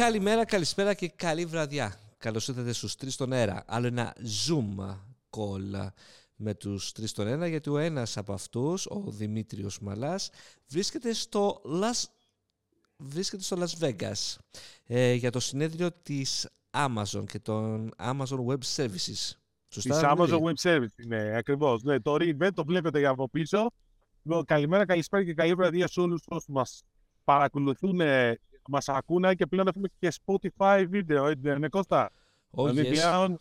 Καλημέρα, καλησπέρα και καλή βραδιά. Καλώς ήρθατε στους 3 στον αέρα. Άλλο ένα Zoom call με τους 3 στον αέρα, γιατί ο ένας από αυτούς, ο Δημήτριος Μαλάς, βρίσκεται στο Las Vegas για το συνέδριο της Amazon και των Amazon Web Services. Σωστά, Amazon Web Services, ναι, ακριβώς. Ναι, το readme το βλέπετε από πίσω. Καλημέρα, καλησπέρα και καλή βραδιά σε όλους όσους μας παρακολουθούν, μας ακούνε και πλέον έχουμε και Spotify βίντεο, έτσι δεν είναι, Κώστα? Όχι. Πλέον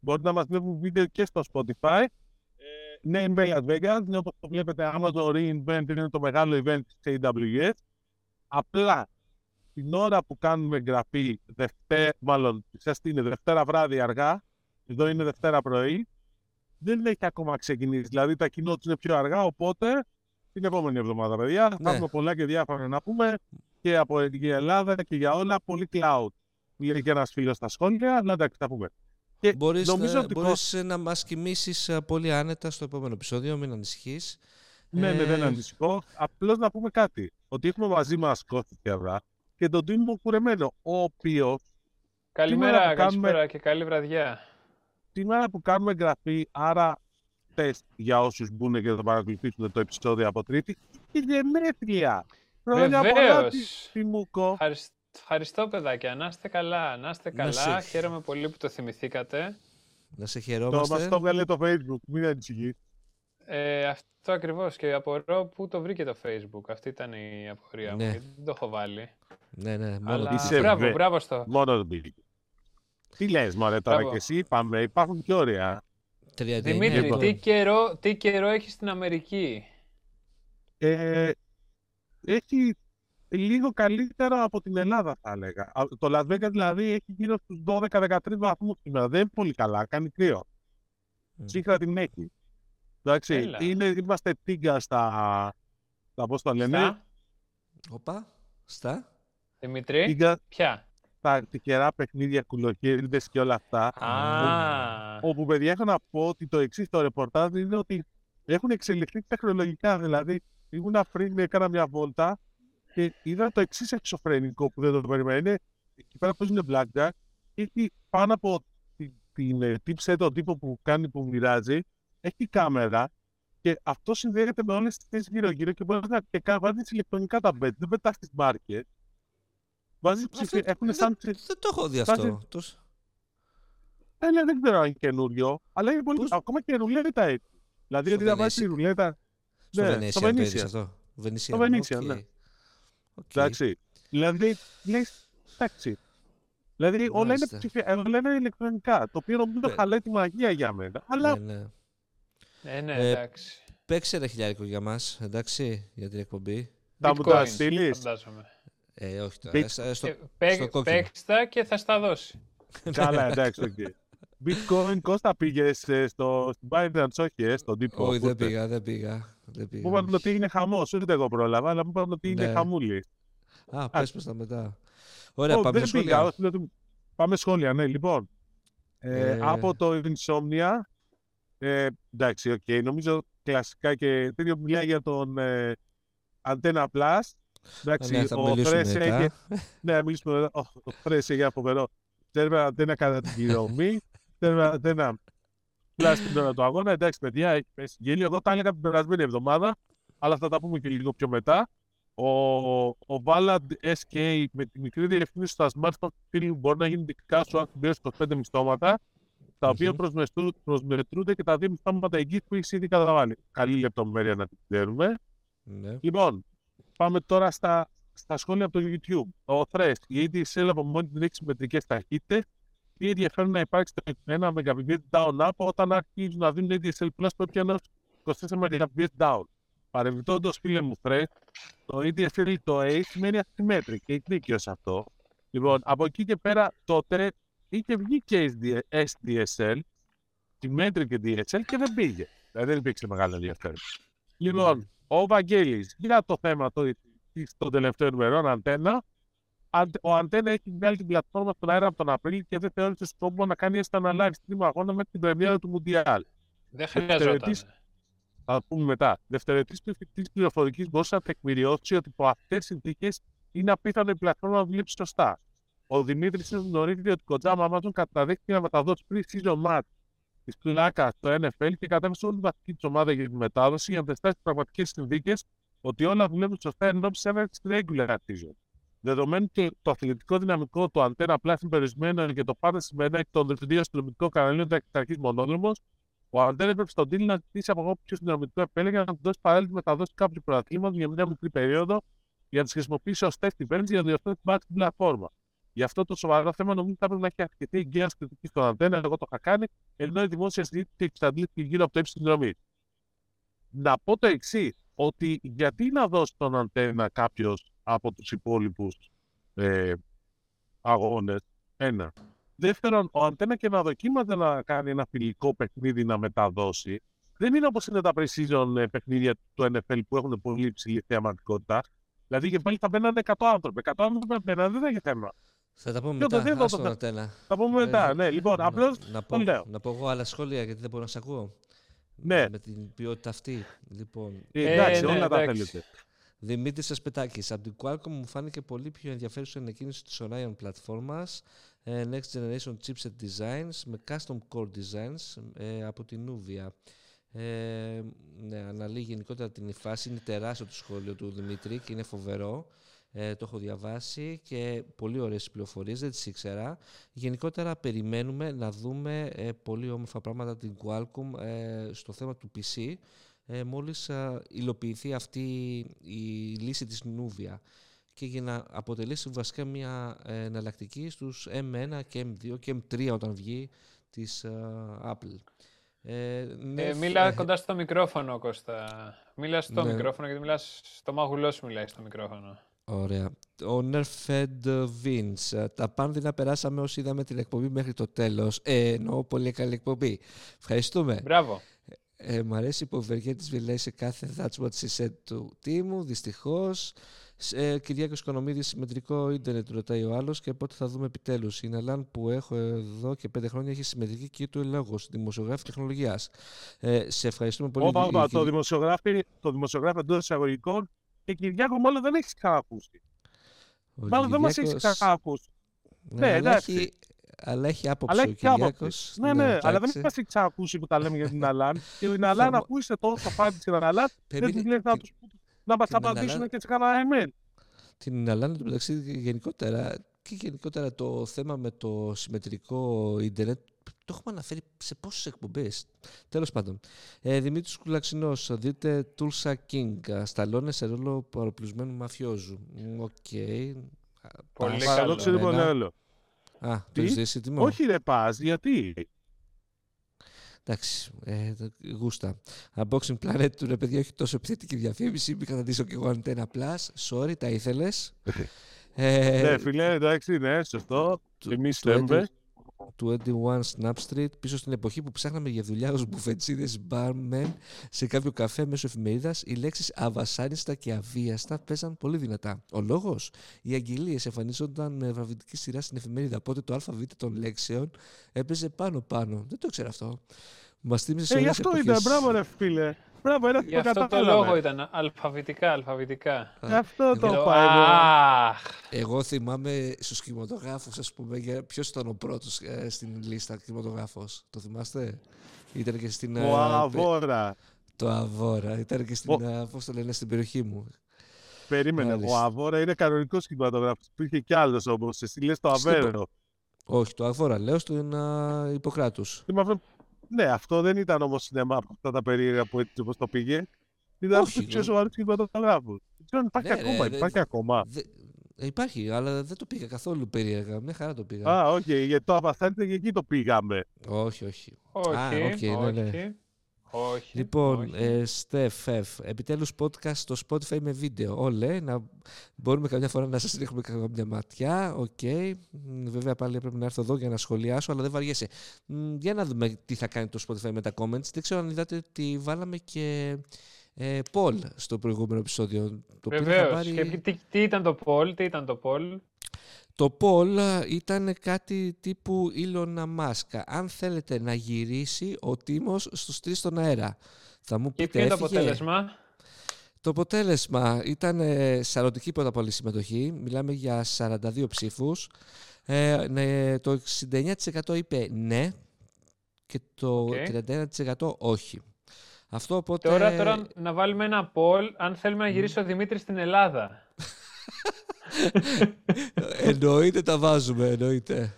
μπορείτε να μας βλέπουν βίντεο και στο Spotify. Ναι, είναι Las Vegas, ναι, όπως το βλέπετε, Amazon Reinvent είναι το μεγάλο event της AWS. Απλά, την ώρα που κάνουμε εγγραφή, Δευτέρα βράδυ αργά, εδώ είναι Δευτέρα πρωί, δεν έχει ακόμα ξεκινήσει, δηλαδή τα keynotes είναι πιο αργά, οπότε την επόμενη εβδομάδα, παιδιά, θα έχουμε πολλά και διάφορα να πούμε. Και από την Ελλάδα και για όλα, πολύ cloud. Λέει και ένας φίλος στα σχόλια, να τα πούμε. Και μπορείς να μας κοιμήσεις πολύ άνετα στο επόμενο επεισόδιο, μην ανησυχείς. Ναι, δεν ανησυχώ. Απλώς να πούμε κάτι. Ότι έχουμε μαζί μας Κώστη Κευρά και τον Τίμο Κουρεμένο, ο οποίος... Καλημέρα, καλησπέρα και καλή βραδιά. Την ώρα που κάνουμε εγγραφή, άρα τεστ για όσους μπουν και θα παρακολουθήσουν το επεισόδιο από Τρίτη, η γενέθλια. Βεβαίως. Ευχαριστώ, παιδάκια. Να είστε καλά. Χαίρομαι πολύ που το θυμηθήκατε. Να σε χαιρόμαστε. Μας το βγάλε το Facebook, μην ανησυχείς. Αυτό ακριβώς, και απορώ που το βρήκε το Facebook. Αυτή ήταν η απορία μου. Δεν το έχω βάλει. Ναι. Μπράβο στο. Μόνο το μπήκε. Τι λες, μωρέ, τώρα κι εσύ? Πάμε, υπάρχουν και όρια. Δημήτρη, τι καιρό έχει στην Αμερική? Έχει λίγο καλύτερα από την Ελλάδα, θα έλεγα. Το Las Vegas δηλαδή έχει γύρω στους 12-13 βαθμούς σήμερα. Δεν είναι πολύ καλά, κάνει κρύο. Σύχρα την έχει. Εντάξει, είμαστε τίγκα στα πώς τα λένε. Δημητρή, τίγκα, ποια? Στα τυχερά παιχνίδια, κουλοχέριδες και όλα αυτά. Όπου, παιδιά, έχω να πω ότι το εξής το ρεπορτάζ είναι ότι έχουν εξελιχθεί τεχνολογικά, δηλαδή. Ήμουνα πριν, έκανα μια βόλτα και είδα το εξής εξωφρενικό που δεν το περιμένει. Εκεί πέρα παίζουν blackjack και έχει πάνω από την τύψη, τον τύπο που μοιράζει, έχει κάμερα και αυτό συνδέεται με όλες τις θέσεις γύρω-γύρω και μπορεί να βάζεις ηλεκτρονικά τα μπέτ. Δεν πετάς τις μάρκες. Δεν το έχω δει αυτό. Δεν ξέρω αν είναι καινούριο, αλλά είναι πολύ. Ακόμα και ρουλέτα έτσι. Δηλαδή, να βάζεις ρουλέτα. Στο Βενίσια. Στο Βενίσια, ναι. Εντάξει. Δηλαδή, λες, εντάξει. Δηλαδή, όλα είναι ηλεκτρονικά, το οποίο νομίζω χαλάει τη μαγεία για μένα. Ναι, εντάξει. Παίξε ένα χιλιάρικο για μας, εντάξει, για την εκπομπή. Θα μου τα στείλεις? Όχι τώρα, στο κόκκινο. Παίξτα και θα στα δώσει. Καλά, εντάξει, οκ. Bitcoin, Κώστα, πήγες στην Binance, όχι, στον τύπο? Όχι, δεν πήγα. Μου είπαν ότι είναι χαμός, ούτε εγώ πρόλαβα, αλλά μου είπαν ότι είναι χαμούλη. Πες τα μετά. Ωραία, πάμε σχόλια. Πάμε σχόλια, ναι, λοιπόν. Από το Insomnia, εντάξει, οκ, νομίζω κλασικά και τέτοιο μιλάει για τον Antenna Plus. Εντάξει, θα μιλήσουμε μετά. Ναι, μιλήσουμε μετά. Το Fresh έγινε φοβερό. Δεν έκανα την πληρωμή. Δεν πλάστη την ώρα του αγώνα. Εντάξει, παιδιά, έχει πέσει γέλιο. Εγώ τα έλεγα την περασμένη εβδομάδα, αλλά θα τα πούμε και λίγο πιο μετά. Ο Valad SK με τη μικρή διευθύνση στα smartphone του μπορεί να γίνει δικά σου αν συμπληρώσει 25 μισθώματα, τα οποία προσμετρούνται και τα δύο μισθώματα εγγύη που έχει ήδη καταβάλει. Καλή λεπτομέρεια να την ξέρουμε. Λοιπόν, πάμε τώρα στα σχόλια από το YouTube. Ο Thresh, η ADSL από μόνη την έχει συμμετρικές ταχύτητες. Τι ενδιαφέρον να υπάρξει το 1 Mbps down-up όταν αρχίζουν να δίνουν ADSL Plus το πιάνο 24 Mbps down. Παρεμπιπτόντως, φίλε μου Thresh, το ADSL το A σημαίνει ασυμμέτρη και έχει δίκιο σε αυτό. Λοιπόν, από εκεί και πέρα τότε είχε βγει και SDSL, τη μέτρη και DSL και δεν πήγε. Δηλαδή δεν υπήρξε μεγάλο ενδιαφέρον. Λοιπόν, ο Βαγγέλης, για το θέμα των τελευταίων ημερών, Αντένα. Ο Αντένα έχει βγάλει την πλατφόρμα στον αέρα από τον Απρίλιο και δεν θεώρησε σκόπο να κάνει έστω ένα live stream αγώνα μέχρι την πρεμιέρα του Μουντιάλ. Δεν χρειαζόταν. Θα πούμε μετά. Δευτερετής πληθυντής πληροφορικής μπορούσε να τεκμηριώσει ότι από αυτές τις συνθήκες είναι απίθανο η πλατφόρμα να δουλέψει σωστά. Ο Δημήτρης είναι γνωρίζει ότι κοντά με Amazon καταδείχθηκε να μεταδώσει πριν season match της πλάκα στο NFL και κατέβασε όλη τη βασική της ομάδα για τη μετάδοση για να τεστάσει τις πραγματικές συνθήκες ότι όλα δουλεύουν σωστά ενώπιση έναντι της regular season. Δεδομένου ότι το αθλητικό δυναμικό του Antenna Plus είναι περιορισμένο και το πάντα σημαίνει εκ των δύο αστυνομικών καναλίων ήταν εξαρχής μονόδρομος, ο Αντένα έπρεπε στον Τίλι να ζητήσει από εγώ πιο συνδρομητικό επέλεγγα να του δώσει παράλληλη μεταδόση κάποιου προαθλήματος για μια μικρή περίοδο για να τι χρησιμοποιήσει ω τεστ κυβέρνηση για να διορθώσει την μπάξη στην πλατφόρμα. Γι' αυτό το σοβαρό θέμα νομίζω θα πρέπει να έχει αρκετή εγκαίρεια κριτική στον Αντένα, εγώ το είχα κάνει, ενώ η δημόσια συζήτηση εξαντλήθηκε γύρω από το ύψη συνδρομή. Να πω το εξής, ότι γιατί να δώσει τον Αντένα κάποιο από του υπόλοιπου αγώνες, ένα. Δεύτερον, ο Αντένα και να δοκίμαζε να κάνει ένα φιλικό παιχνίδι να μεταδώσει. Δεν είναι όπως είναι τα pre-season παιχνίδια του NFL που έχουν πολύ υψηλή θεαματικότητα. Δηλαδή και πάλι θα μπαίνανε 100 άνθρωποι. 100 άνθρωποι μπαίνανε, δεν θα είχε θέμα. Θα τα πούμε μετά. Στον Αντένα. Θα πούμε μετά, ναι. Λοιπόν, απλώς το λέω. Να πω εγώ άλλα σχόλια γιατί δεν μπορώ να σας ακούω. Ναι. Με την ποιότητα αυτή. Λοιπόν. Εντάξει, όλα τα θέλετε. Δημήτρης Ασπετάκης. Από την Qualcomm μου φάνηκε πολύ πιο ενδιαφέρουσα η ανακοίνωση της Orion πλατφόρμας Next Generation Chipset Designs με Custom Core Designs από την Nuvia. Ναι, αναλύει γενικότερα την φάση. Είναι τεράστιο το σχόλιο του Δημήτρη και είναι φοβερό. Το έχω διαβάσει και πολύ ωραίες πληροφορίες, δεν τις ήξερα. Γενικότερα περιμένουμε να δούμε πολύ όμορφα πράγματα την Qualcomm στο θέμα του PC. Μόλις υλοποιηθεί αυτή η λύση της Nuvia και για να αποτελέσει βασικά μια εναλλακτική στους M1 και M2 και M3 όταν βγει της Apple. Μίλα κοντά στο μικρόφωνο, Κώστα. Μίλα στο μικρόφωνο γιατί μιλάς στο μάγουλό σου, μιλάει στο μικρόφωνο. Ωραία. Ο Nerfed Vince. Τα πάνδυνα περάσαμε όσοι είδαμε την εκπομπή μέχρι το τέλος. Εννοώ πολύ καλή εκπομπή. Ευχαριστούμε. Μπράβο. Μ' αρέσει που ο Βεργέτης βιλέει σε κάθε that's what she said του Τίμου, δυστυχώς. Κυριάκος Οικονομίδης, συμμετρικό ίντερνετ, ρωτάει ο άλλος και πότε θα δούμε επιτέλους. Η Ναλάν που έχω εδώ και 5 χρόνια έχει συμμετρική και του λόγος, δημοσιογράφη τεχνολογίας. Σε ευχαριστούμε πολύ. Το δημοσιογράφη εντός εισαγωγικών και Κυριάκο μάλλον δεν έχεις ξανακούσει. Μάλλον δεν μας έχεις ξανακούσει. Ναι, εντάξει. Αλλά έχει άποψη ο Κυριάκος. Ναι, αλλά δεν μας έχει ξανακούσει που τα λέμε για την Αλάν. Και την Αλάν ακούστε τόσο φάντη στην Αλάν, δεν την λέει να μας απαντήσουν και έτσι καλά εμένα. Την Αλάν, μεταξύ γενικότερα και γενικότερα το θέμα με το συμμετρικό ίντερνετ, το έχουμε αναφέρει σε πόσες εκπομπές. Τέλος πάντων. Δημήτρης Κουλαξινός, δείτε Tulsa King. Σταλώνε σε ρόλο παροπλισμένου μαφιόζου. Οκ. Πολύ καλό. Α, το έχεις δει τιμό. Όχι ρε πας, γιατί. Εντάξει, γούστα. Unboxing Planet του ρε παιδιά, όχι τόσο επιθετική διαφήμιση, μη καταντήσω και εγώ Antenna Plus. Sorry, τα ήθελες. Ναι φίλε, εντάξει, ναι, σωστό. Εμείς λέμε. Του 21 Snap Street, πίσω στην εποχή που ψάχναμε για δουλειά ως μπουφετσίδες, barman, σε κάποιο καφέ μέσω εφημερίδας, οι λέξεις αβασάνιστα και αβίαστα πέσαν πολύ δυνατά. Ο λόγος, οι αγγελίες εμφανίζονταν με βραβευτική σειρά στην εφημερίδα, οπότε το ΑΒ των λέξεων έπαιζε πάνω-πάνω. Δεν το ήξερα αυτό. Μας θύμισε σε όλες τις εποχές. Αυτό ήταν, μπράβο ρε φίλε. Μπράβο, ένα γι' αυτό το λόγο ήταν αλφαβητικά. Αυτό το πάει. Εγώ θυμάμαι στους κινηματογράφους, ας πούμε, ποιος ήταν ο πρώτος στην λίστα κινηματογράφος. Το θυμάστε? Ήταν και στην... Ο Αβόρα. Το Αβόρα. Ήταν και στην, πώς το λένε, στην περιοχή μου. Περίμενε, ο Αβόρα είναι κανονικός κινηματογράφος. Υπήρχε κι άλλος όμως, εσύ λες το Αβέρο. Όχι, το Αβόρα, λέω στον Ιπποκράτους. Ναι, αυτό δεν ήταν όμως σινεμά από αυτά τα περίεργα που έτσι όπως το πήγε. Ήταν από τους πιο σοβαρούς κινηματογράφους. Υπάρχει ακόμα. Υπάρχει, αλλά δεν το πήγα καθόλου περίεργα. Μια χαρά το πήγα. Α, όχι, γιατί το απαθάνεται και εκεί το πήγαμε. Όχι. Λοιπόν, Στεφ, επιτέλους podcast στο Spotify με βίντεο. Όλε, να μπορούμε καμιά φορά να σας ρίχνουμε καμιά ματιά. Okay. Βέβαια πάλι πρέπει να έρθω εδώ για να σχολιάσω, αλλά δεν βαριέσαι. Για να δούμε τι θα κάνει το Spotify με τα comments. Δεν ξέρω αν είδατε ότι βάλαμε και poll στο προηγούμενο επεισόδιο. Βεβαίως. Πάρει... Τι ήταν το poll? Το poll ήταν κάτι τύπου Ήλωνα Μάσκα. Αν θέλετε να γυρίσει ο Τίμος στους 3 στον αέρα. Θα μου πείτε, ποιο είναι το αποτέλεσμα? Το αποτέλεσμα ήταν σαρωτική πρώτα απ' όλη συμμετοχή. Μιλάμε για 42 ψήφους. Το 69% είπε ναι και το 31% όχι. Αυτό οπότε... Τώρα να βάλουμε ένα poll αν θέλουμε να γυρίσει ο Δημήτρης στην Ελλάδα. Εννοείται τα βάζουμε, εννοείται.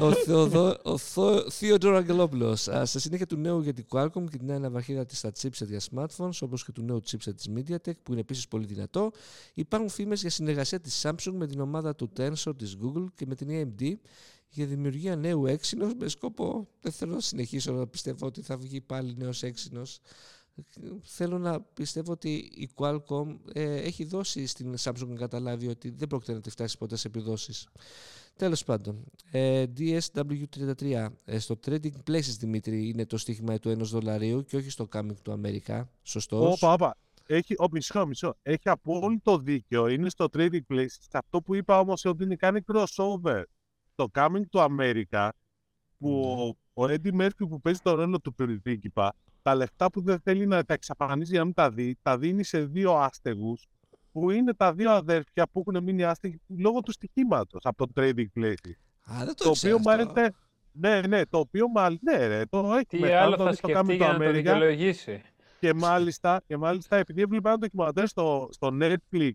Ο Theodore Αγγελόπουλος. Στη συνέχεια του νέου για την Qualcomm και την νέα αναβαρχίδα της στα chipset για smartphones, όπως και του νέου chipset της Mediatek, που είναι επίσης πολύ δυνατό, υπάρχουν φήμες για συνεργασία της Samsung με την ομάδα του Tensor της Google και με την AMD για δημιουργία νέου έξινος με σκοπό. Δεν θέλω να συνεχίσω να πιστεύω ότι θα βγει πάλι νέος έξινος. Θέλω να πιστεύω ότι η Qualcomm έχει δώσει στην Samsung να καταλάβει ότι δεν πρόκειται να τη φτάσει ποτέ σε επιδόσεις. Τέλος πάντων, DSW33 στο Trading Places, Δημήτρη, είναι το στοίχημα του $1 και όχι στο Coming to America. Σωστός. Μισό. Έχει απόλυτο δίκιο. Είναι στο Trading Places. Αυτό που είπα όμως ότι είναι κάνει crossover. Το Coming to America που ο Eddie Murphy που παίζει το ρόλο του πριγκίπα, τα λεφτά που δεν θέλει να τα εξαφανίζει για να μην τα δει, τα δίνει σε δύο άστεγους που είναι τα δύο αδέρφια που έχουν μείνει άστεγοι λόγω του στοιχήματος από το Trading Place. Α, δεν το ξέρω αυτό. Μάλετε, το οποίο έχει μετά το δει Coming to America. Και μάλιστα επειδή έβλεπα ένα ντοκιμαντέρ στο Netflix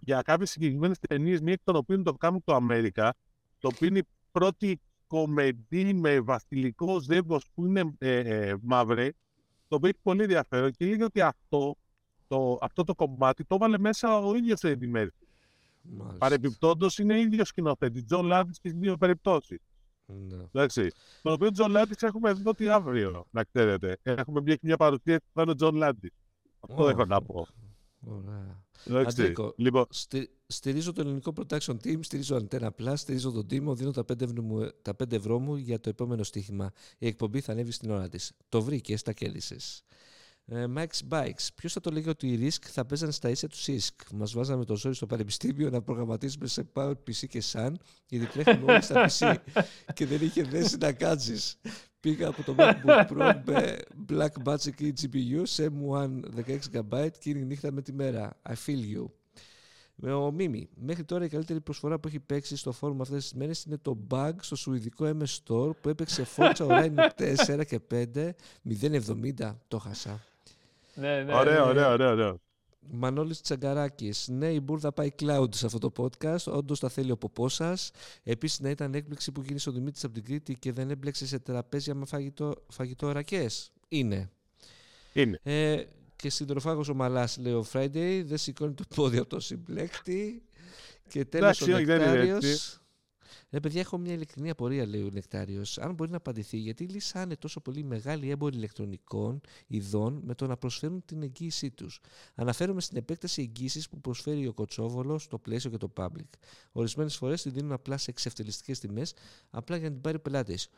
για κάποιες συγκεκριμένες ταινίες, μία εκ των οποίων το Coming to America, το οποίο είναι η πρώτη κομεντή με βασιλικό ζεύγος που είναι μαύρη, το οποίο έχει πολύ ενδιαφέρον και λέει ότι αυτό το κομμάτι το έβαλε μέσα ο ίδιος ο Eddie Murphy. Παρεμπιπτόντως είναι ίδιος σκηνοθέτη, John Landis στις δύο περιπτώσεις. Εντάξει. Τον οποίο John Landis έχουμε δει ότι αύριο, να ξέρετε. Έχουμε μια παρουσία που θα είναι ο John Landis. Αυτό έχω να πω. Αντρίκο, λοιπόν, στηρίζω το ελληνικό production team, στηρίζω Antenna Plus, στηρίζω τον Τίμο, δίνω τα 5 ευρώ μου για το επόμενο στοίχημα. Η εκπομπή θα ανέβει στην ώρα της. Το βρήκες, τα κέρδισες. Max Bikes, ποιος θα το λέγει ότι οι Risk θα παίζανε στα ίσια του Sisk? Μας βάζαμε το ζόρι στο πανεπιστήμιο να προγραμματίσουμε σε Power PC και Sun, γιατί κλέφτουμε όλοι στα PC και δεν είχε θέση να κάτσεις. Πήγα από το MacBook Pro με Black Magic GPU σε M1 16GB και είναι η νύχτα με τη μέρα. I feel you. Με ο Μίμη, μέχρι τώρα η καλύτερη προσφορά που έχει παίξει στο φόρουμ αυτές τις μέρες είναι το bug στο σουηδικό MS Store που έπαιξε Forza Orion 4 και 5, 0,70. Το χασά. Ναι. Ωραίο. Μανώλης Τσαγκαράκης. Ναι, η Μπούρδα πάει cloud σε αυτό το podcast. Όντως τα θέλει ο ποπός σας. Επίσης, να ήταν έκπληξη που γίνεις ο Δημήτρης από την Κρήτη και δεν έμπλεξε σε τραπέζια με φαγητό ρακές. Είναι. Και συντροφάγος ο Μαλάς, λέει ο Friday, δεν σηκώνει το πόδι από το συμπλέκτη. Και τέλος ο Νεκτάριος. Ναι, παιδιά, έχω μια ειλικρινή απορία, λέει ο Νεκτάριος. Αν μπορεί να απαντηθεί, γιατί λυσάνε τόσο πολύ μεγάλοι έμποροι ηλεκτρονικών ειδών με το να προσφέρουν την εγγύησή τους? Αναφέρομαι στην επέκταση εγγύησης που προσφέρει ο Κοτσόβολος στο πλαίσιο και το public. Ορισμένες φορές τη δίνουν απλά σε εξευτελιστικές τιμές, απλά για να την πάρει ο πελάτης.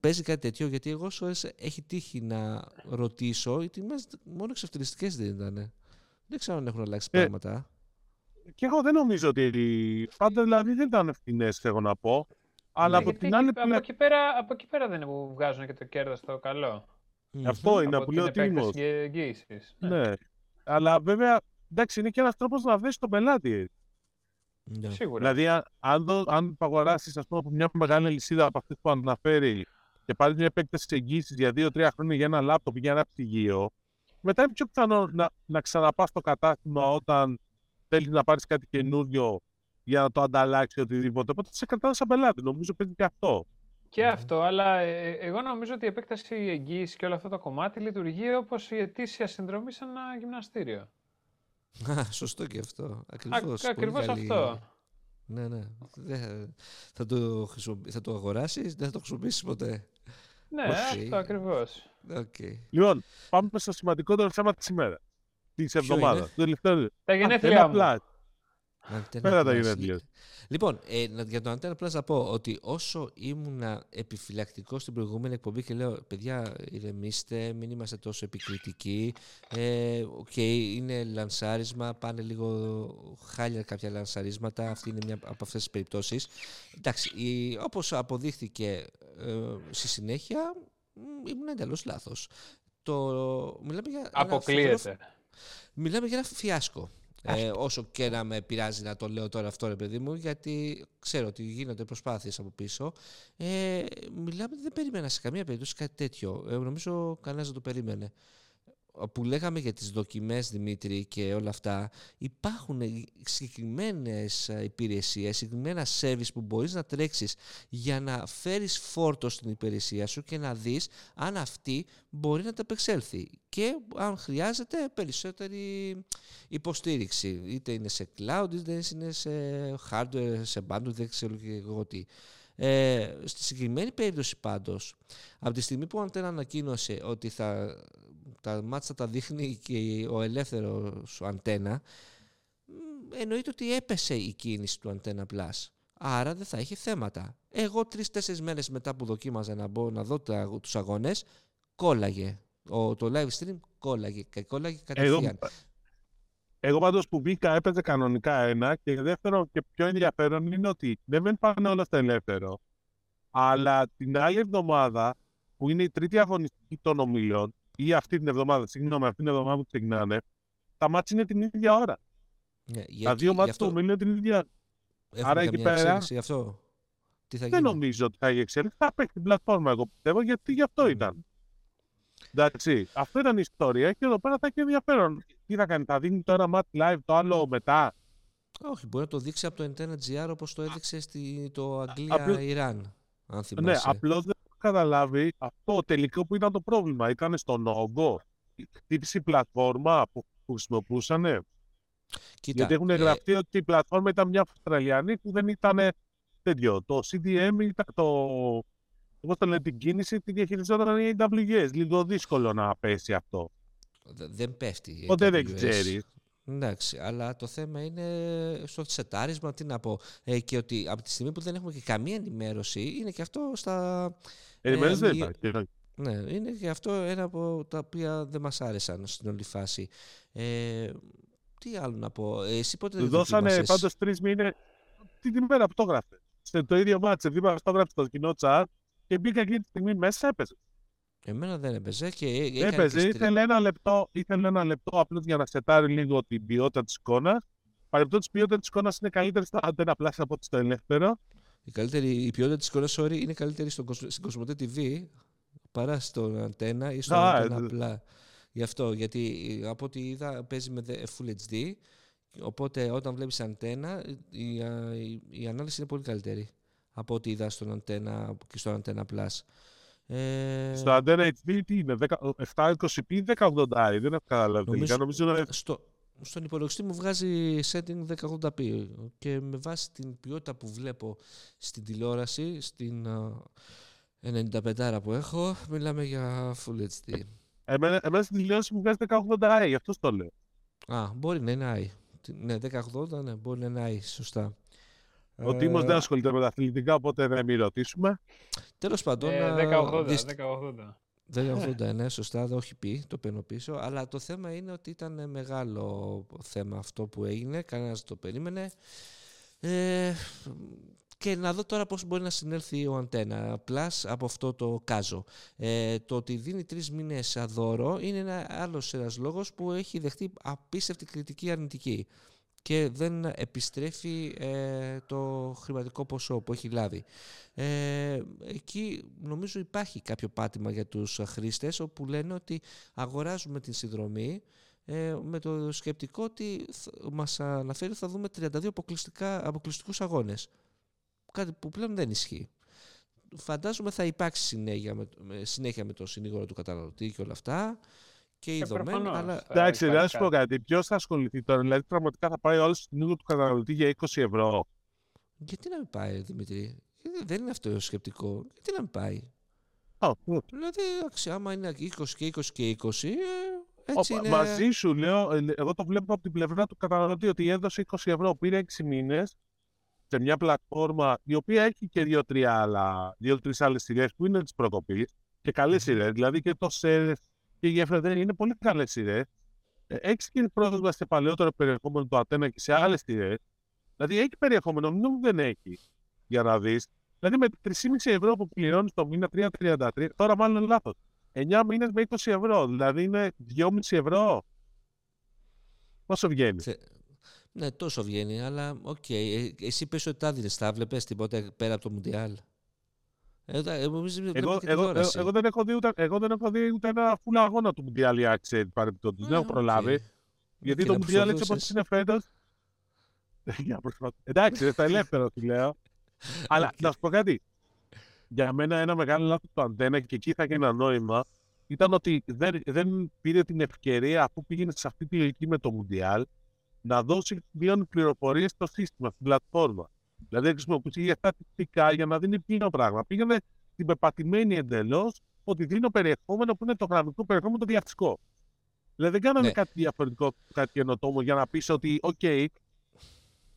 Παίζει κάτι τέτοιο, γιατί εγώ έχει τύχει να ρωτήσω, οι τιμές μόνο εξευτελιστικές δεν ήταν. Δεν ξέρω αν έχουν αλλάξει πράγματα. Και εγώ δεν νομίζω ότι. Πάντα δηλαδή δεν ήταν φθηνές, θέλω να πω. Αλλά από την άλλη. Από εκεί πέρα δεν βγάζουν και το κέρδος το καλό. Αυτό είναι που λέω ότι είναι. Ναι. Αλλά βέβαια εντάξει, είναι και ένας τρόπος να βρει τον πελάτη. Yeah. Σίγουρα. Δηλαδή, αν αγοράσεις από μια μεγάλη αλυσίδα από αυτές που αναφέρει και πάρεις μια επέκταση εγγύησης για 2-3 χρόνια για ένα λάπτοπ ή για ένα ψυγείο, μετά είναι πιο πιθανό να ξαναπάς στο κατάστημα όταν θέλεις να πάρεις κάτι καινούριο για να το ανταλλάξεις οτιδήποτε. Οπότε σε κρατάνε σαν πελάτη. Νομίζω παίζει και αυτό. Και αυτό, αλλά εγώ νομίζω ότι η επέκταση εγγύησης και όλο αυτό το κομμάτι λειτουργεί όπως η ετήσια συνδρομή σε ένα γυμναστήριο. Σωστό και αυτό. Ακριβώς αυτό. Ναι. Θα το αγοράσεις, δεν θα το χρησιμοποιήσεις ποτέ. Ναι, αυτό ακριβώς. Λοιπόν, πάμε στο σημαντικότερο θέμα της ημέρας. Της εβδομάδας. Τα γενέθλιά μου. Πέρα τα γενέθλια. Λοιπόν, για το Antenna Plus να πω ότι όσο ήμουνα επιφυλακτικός στην προηγούμενη εκπομπή και λέω παιδιά ηρεμήστε, μην είμαστε τόσο επικριτικοί, είναι λανσάρισμα, πάνε λίγο χάλια κάποια λανσαρίσματα, αυτή είναι μια από αυτές τις περιπτώσεις. Εντάξει, όπως αποδείχθηκε στη συνέχεια, ήμουν εντελώς λάθος. Μιλάμε για ένα φιάσκο. Όσο και να με πειράζει να το λέω τώρα αυτό, ρε παιδί μου, γιατί ξέρω ότι γίνονται προσπάθειες από πίσω. Μιλάμε, δεν περίμενα σε καμία περίπτωση κάτι τέτοιο. Νομίζω κανένας δεν το περίμενε. Που λέγαμε για τις δοκιμές, Δημήτρη, και όλα αυτά, υπάρχουν συγκεκριμένες υπηρεσίες, συγκεκριμένα service που μπορείς να τρέξεις για να φέρεις φόρτο στην υπηρεσία σου και να δεις αν αυτή μπορεί να τα επεξέλθει και αν χρειάζεται περισσότερη υποστήριξη, είτε είναι σε cloud, είτε είναι σε hardware, σε bandwidth, δεν ξέρω και εγώ τι. Στη συγκεκριμένη περίπτωση πάντως, από τη στιγμή που ο Antenna ανακοίνωσε ότι τα μάτσα τα δείχνει και ο ελεύθερος Antenna, εννοείται ότι έπεσε η κίνηση του Antenna Plus, άρα δεν θα είχε θέματα. Εγώ 3-4 μέρες μετά που δοκίμαζα να μπω να δω τους αγώνες, κόλλαγε το live stream, κόλλαγε κατευθείαν. Εγώ πάντως που μπήκα έπαιζε κανονικά ένα, και δεύτερο και πιο ενδιαφέρον είναι ότι δεν πάνε όλα στο ελεύθερο. Αλλά την άλλη εβδομάδα που είναι η τρίτη αγωνιστική των ομίλων, ή αυτή την εβδομάδα, συγγνώμη, αυτή την εβδομάδα που ξεκινάνε, τα μάτς είναι την ίδια ώρα. Τα δύο μάτς του ομίλου είναι την ίδια ώρα. Άρα εκεί πέρα αυτό. Τι θα δεν νομίζω ότι θα έχει εξέλιξη. Θα παίξει την πλατφόρμα, εγώ πιστεύω, γιατί γι' αυτό ήταν. Εντάξει, αυτό ήταν η ιστορία και εδώ πέρα θα έχει ενδιαφέρον. Τι θα κάνει, θα δίνει το ένα ματ live, το άλλο μετά. Όχι, μπορεί να το δείξει από το Antenna.gr όπως το έδειξε το Αγγλία-Ιράν, αν θυμάσαι. Ναι, απλώς δεν έχω καταλάβει αυτό τελικό που ήταν το πρόβλημα. Ήταν στον όγκο, χτύπησε η πλατφόρμα που χρησιμοποιούσανε. Κοίτα, γιατί έχουν γραφτεί ότι η πλατφόρμα ήταν μια Αυστραλιανή που δεν ήταν τέτοιο. Το CDM ήταν όπως το λένε, την κίνηση τη διαχειριζόταν η AWS. Λίγο δύσκολο να πέσει αυτό. Δεν πέφτει. Ποτέ δεν ξέρει. Εντάξει, αλλά το θέμα είναι στο σετάρισμα, τι να πω. Και ότι από τη στιγμή που δεν έχουμε και καμία ενημέρωση, είναι και αυτό στα. Ενημέρωση δεν υπάρχει. Ναι, είναι και αυτό ένα από τα οποία δεν μας άρεσαν στην όλη φάση. Τι άλλο να πω. Εσύ πότε δεν δώσανε πάντως 3 μήνες την ημέρα που το γράφε. Σε το ίδιο μάτσε, δίπλα το γράφει στο κοινό chat. Και μπήκα εκείνη τη στιγμή μέσα, έπαιζε. Εμένα δεν έπαιζε. Έπαιζε, ήθελε ένα λεπτό απλώς για να σετάρει λίγο την ποιότητα της εικόνας. Παρεμπιπτόντως, η ποιότητα της εικόνας είναι καλύτερη στα Antenna Plus από ό,τι στο ελεύθερο. Η ποιότητα της εικόνας, είναι καλύτερη στην Κοσμοτέ TV παρά στον Antenna ή στον Antenna Plus. Γι' αυτό, γιατί από ό,τι είδα παίζει με Full HD. Οπότε όταν βλέπεις Antenna, η ανάλυση είναι πολύ καλύτερη από ό,τι είδα στον Antenna και στον Antenna Plus. Στο Antenna HD τι είναι, 720p, 1080i, δεν έχω καταλάβει. Στον υπολογιστή μου βγάζει setting 1080p και με βάση την ποιότητα που βλέπω στην τηλεόραση, στην 95 που έχω, μιλάμε για Full HD. Εμένα στην τηλεόραση μου βγάζει 1080i, γι' αυτό το λέω. Μπορεί να είναι i. Ναι, 1080, ναι, μπορεί να είναι i, σωστά. Ο Τίμος δεν ασχολείται με τα αθλητικά, οπότε δεν μην ρωτήσουμε. Τέλος πάντων. 1080, ναι, σωστά, δεν όχι πει, το παίρνω πίσω. Αλλά το θέμα είναι ότι ήταν μεγάλο θέμα αυτό που έγινε, κανένας δεν το περίμενε. Και να δω τώρα πώς μπορεί να συνέλθει ο Antenna Plus από αυτό το κάζο. Το ότι δίνει 3 μήνες δώρο είναι ένας λόγος που έχει δεχτεί απίστευτη κριτική αρνητική και δεν επιστρέφει το χρηματικό ποσό που έχει λάβει. Εκεί νομίζω υπάρχει κάποιο πάτημα για τους χρήστες, όπου λένε ότι αγοράζουμε την συνδρομή με το σκεπτικό ότι μας αναφέρει θα δούμε 32 αποκλειστικούς αγώνες. Κάτι που πλέον δεν ισχύει. Φαντάζομαι θα υπάρξει συνέχεια με τον συνήγορο του καταναλωτή και όλα αυτά. Και οι δομές, αλλά. Εντάξει, να σου πω κάτι. Ποιος θα ασχοληθεί τώρα, δηλαδή πραγματικά θα πάει όλο στην ίδια του καταναλωτή για 20 ευρώ. Γιατί να μην πάει, Δημήτρη, δεν είναι αυτό το σκεπτικό. Γιατί να μην πάει. Δηλαδή, άμα είναι 20 και 20 και 20, έτσι είναι. Μαζί σου λέω, εγώ το βλέπω από την πλευρά του καταναλωτή ότι έδωσε 20 ευρώ, πήρε 6 μήνες σε μια πλατφόρμα η οποία έχει και 2-3 άλλες σειρές που είναι της προκοπής και καλές σειρές, δηλαδή και το Share. Και οι εφεδρές είναι πολύ καλές σειρές. Έχει και πρόσβαση σε παλαιότερο περιεχόμενο του Antenna και σε άλλες σειρές. Δηλαδή έχει περιεχόμενο, μην δεν έχει. Για να δεις. Δηλαδή με 3,5 ευρώ που πληρώνεις το μήνα, 3,33, τώρα μάλλον λάθος. 9 μήνες με 20 ευρώ, δηλαδή είναι 2,5 ευρώ. Πόσο βγαίνει. Ναι, τόσο βγαίνει, αλλά οκ. Okay. Εσύ πες ότι τα βλέπεις τίποτα πέρα από το Μουντιάλ. Εγώ δεν έχω δει ούτε ένα full αγώνα του Μουντιάλ ή άξιε παρεμπιπτόντως. Δεν έχω προλάβει. Γιατί το Μουντιάλ έτσι από είναι φέτος. Εντάξει, δεν θα ελεύθερο τι λέω. Αλλά να σου πω κάτι. Για μένα ένα μεγάλο λάθος του Αντένα, και εκεί θα γίνει ένα νόημα, ήταν ότι δεν πήρε την ευκαιρία, αφού πήγαινε σε αυτή τη λογική με το Μουντιάλ, να δώσει πλέον πληροφορίες στο σύστημα, στην πλατφόρμα. Δηλαδή, χρησιμοποιούσε για στατιστικά για να δίνει πλέον πράγμα. Πήγαινε την πεπατημένη εντελώς ότι δίνω περιεχόμενο που είναι το γραμμικό περιεχόμενο, το διαφυσικό. Δηλαδή, δεν κάνανε κάτι διαφορετικό, κάτι καινοτόμο για να πει ότι, OK,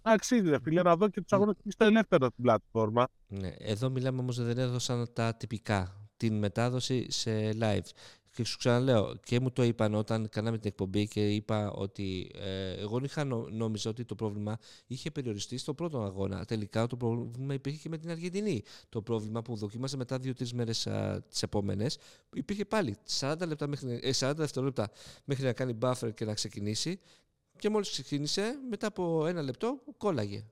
αξίζει, δε φίλε, να δω και τους αγώνες που είστε ελεύθερα στην πλατφόρμα. Ναι, εδώ μιλάμε όμως δεν έδωσαν τα τυπικά, την μετάδοση σε live. Και σου ξαναλέω, και μου το είπαν όταν κάναμε την εκπομπή και είπα ότι εγώ νόμιζα ότι το πρόβλημα είχε περιοριστεί στο πρώτο αγώνα. Τελικά το πρόβλημα υπήρχε και με την Αργεντινή. Το πρόβλημα που δοκίμασε μετά 2-3 μέρες τις επόμενες υπήρχε πάλι 40 δευτερόλεπτα μέχρι να κάνει buffer και να ξεκινήσει. Και μόλις ξεκίνησε, μετά από 1 λεπτό κόλλαγε.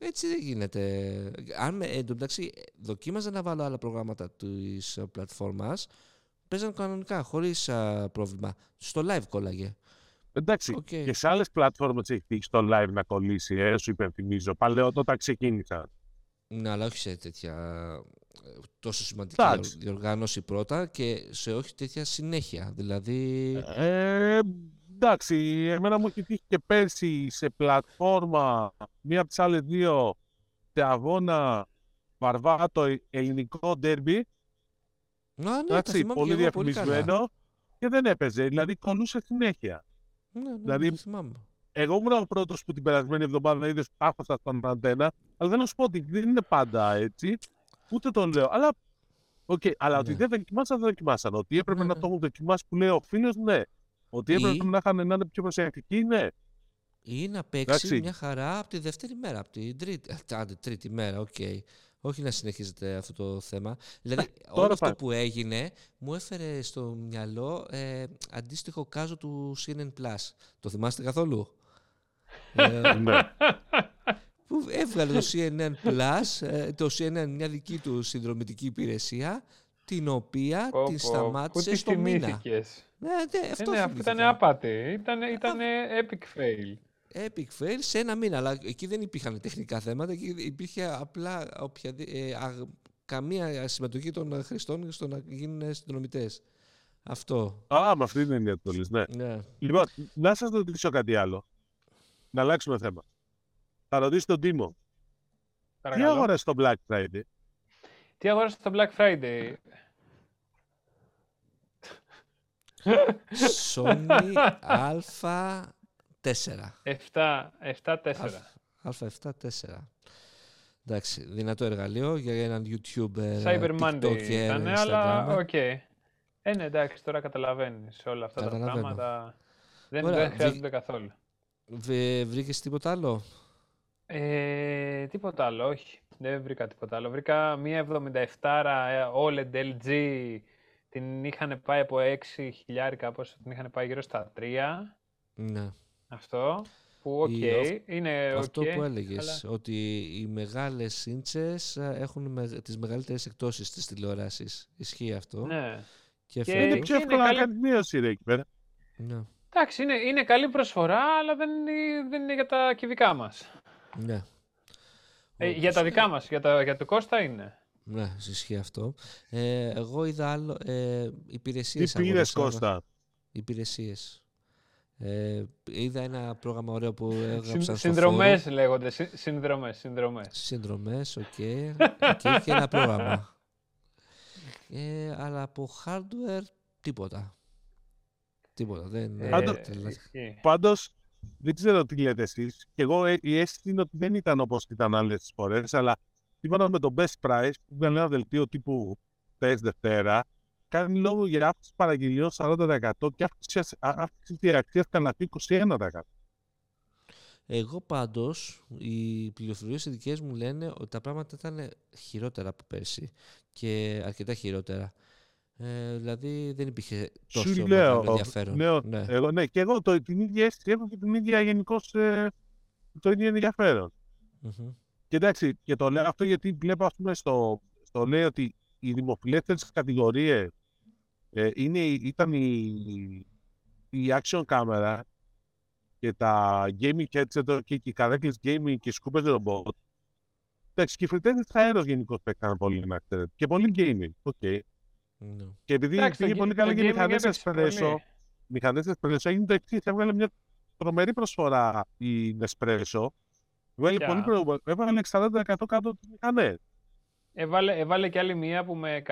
Έτσι δεν γίνεται. Αν εντάξει, δοκίμαζα να βάλω άλλα προγράμματα της πλατφόρμας, παίζαν κανονικά, χωρίς πρόβλημα. Στο live κόλλαγε. Εντάξει, okay. Και σε άλλες πλατφόρμες έχει τύχει στο live να κολλήσει, σου υπενθυμίζω. Παλαιότερα ξεκίνησαν. Ναι, αλλά όχι σε τέτοια τόσο σημαντική διοργάνωση πρώτα και σε όχι τέτοια συνέχεια. Δηλαδή... Εντάξει, εμένα μου έχει τύχει και πέρσι σε πλατφόρμα, μία από τις άλλες δύο, σε αγώνα Βαρβάτο, ελληνικό ντέρμπι. Να, ναι, εντάξει, πολύ διαφημισμένο και δεν έπαιζε, δηλαδή κολλούσε συνέχεια. Ναι, δηλαδή, εγώ ήμουν ο πρώτος που την περασμένη εβδομάδα είδες άφασα στον Αντένα, αλλά δεν να σου πω ότι δεν είναι πάντα έτσι, ούτε το λέω. Αλλά, okay, αλλά ναι. Ότι δεν δοκιμάσαν, ότι έπρεπε να το έχουν δοκιμάσει που λέει ο φίλος, ναι. Ότι έπρεπε να είναι πιο προσεκτική, ναι. Ή να παίξει μια χαρά από τη δεύτερη μέρα, από την τρίτη μέρα, οκ. Όχι να συνεχίζεται αυτό το θέμα. Δηλαδή, όλο αυτό που έγινε μου έφερε στο μυαλό αντίστοιχο κάζο του CNN Plus. Το θυμάστε καθόλου? Ναι. Που έβγαλε το CNN Plus, το CNN, μια δική του συνδρομητική υπηρεσία, την οποία την σταμάτησε στο μήνα. Ναι, αυτό ήταν άπατη. Ήταν epic fail. Epic fail σε ένα μήνα, αλλά εκεί δεν υπήρχαν τεχνικά θέματα, εκεί υπήρχε απλά καμία συμμετοχή των χρηστών στο να γίνουν συνδρομητές. Αυτό. Α, με αυτή είναι η ατολή, ναι. Λοιπόν, να σας ρωτήσω κάτι άλλο. Να αλλάξουμε θέμα. Θα ρωτήσω τον Τίμο. Τι αγόρασε στο Black Friday? Τι αγόρασε στο Black Friday? Sony Α4. 7-4. Εντάξει, δυνατό εργαλείο για έναν YouTube, Cyber Monday ήταν, αλλά οκ. Ναι, εντάξει, τώρα καταλαβαίνεις όλα αυτά τα πράγματα. Δεν χρειάζονται καθόλου. Βρήκες τίποτα άλλο? Τίποτα άλλο, όχι. Δεν βρήκα τίποτα άλλο. Βρήκα μία 77 OLED LG. Την είχαν πάει από 6.000, πόσο την είχαν πάει γύρω στα 3. Ναι. Αυτό που είναι αυτό που έλεγες, αλλά... ότι οι μεγάλες ίντσες έχουν τις μεγαλύτερες εκτόσεις της τηλεόρασης. Ισχύει αυτό. Ναι. Και είναι πιο εύκολα να κάνει μείωση, ρε, εκεί πέρα. Ναι. Εντάξει, είναι καλή προσφορά, αλλά δεν είναι για τα κυβικά μας. Ναι. Για τα δικά μας, για το Κώστα είναι. Ναι, ισχύει αυτό. Εγώ είδα άλλο, υπηρεσίες. Τι πήρες, Κώστα? Υπηρεσίες. Είδα ένα πρόγραμμα ωραίο που έγραψαν. Συνδρομές λέγονται. Συνδρομές, οκ. Και είχε ένα πρόγραμμα. Αλλά από hardware τίποτα. Δεν... Πάντως, δεν ξέρω τι λέτε εσείς. Και εγώ η αίσθηση είναι ότι δεν ήταν όπως ήταν άλλες φορές, αλλά σύμφωνα με το Best Price, που ήταν ένα δελτίο τύπου χθες Δευτέρα, κάνει λόγο για αύξηση παραγγελιών 40% και αύξηση της αξίας κατά 21%. Εγώ πάντως, οι πληροφορίες ειδικές μου λένε ότι τα πράγματα ήταν χειρότερα από πέρσι και αρκετά χειρότερα. Δηλαδή δεν υπήρχε τόσο μεγάλο ενδιαφέρον. Ναι. Και εγώ την ίδια αίσθηση έχω και την ίδια γενικώς το ίδιο ενδιαφέρον. Mm-hmm. Και εντάξει, και το λέω αυτό γιατί βλέπω, ας πούμε, στο λέει ότι οι δημοφιλέστερες κατηγορίες ήταν η action κάμερα και τα gaming headset και οι καρέκλες gaming και οι σκούπες ρομπότ. Εντάξει, και οι φρυτέζες αέρος γενικώς παίξαν πολύ, να ξέρετε. Και πολύ gaming, ok. No. Και επειδή πήγε πολύ καλά και οι μηχανές εσπρέσο, έγινε το εξής, έβγαλε μια τρομερή προσφορά η Νεσπρέσο. Έβαλε 60% κάτω τις μηχανές. Έβαλε και άλλη μία που με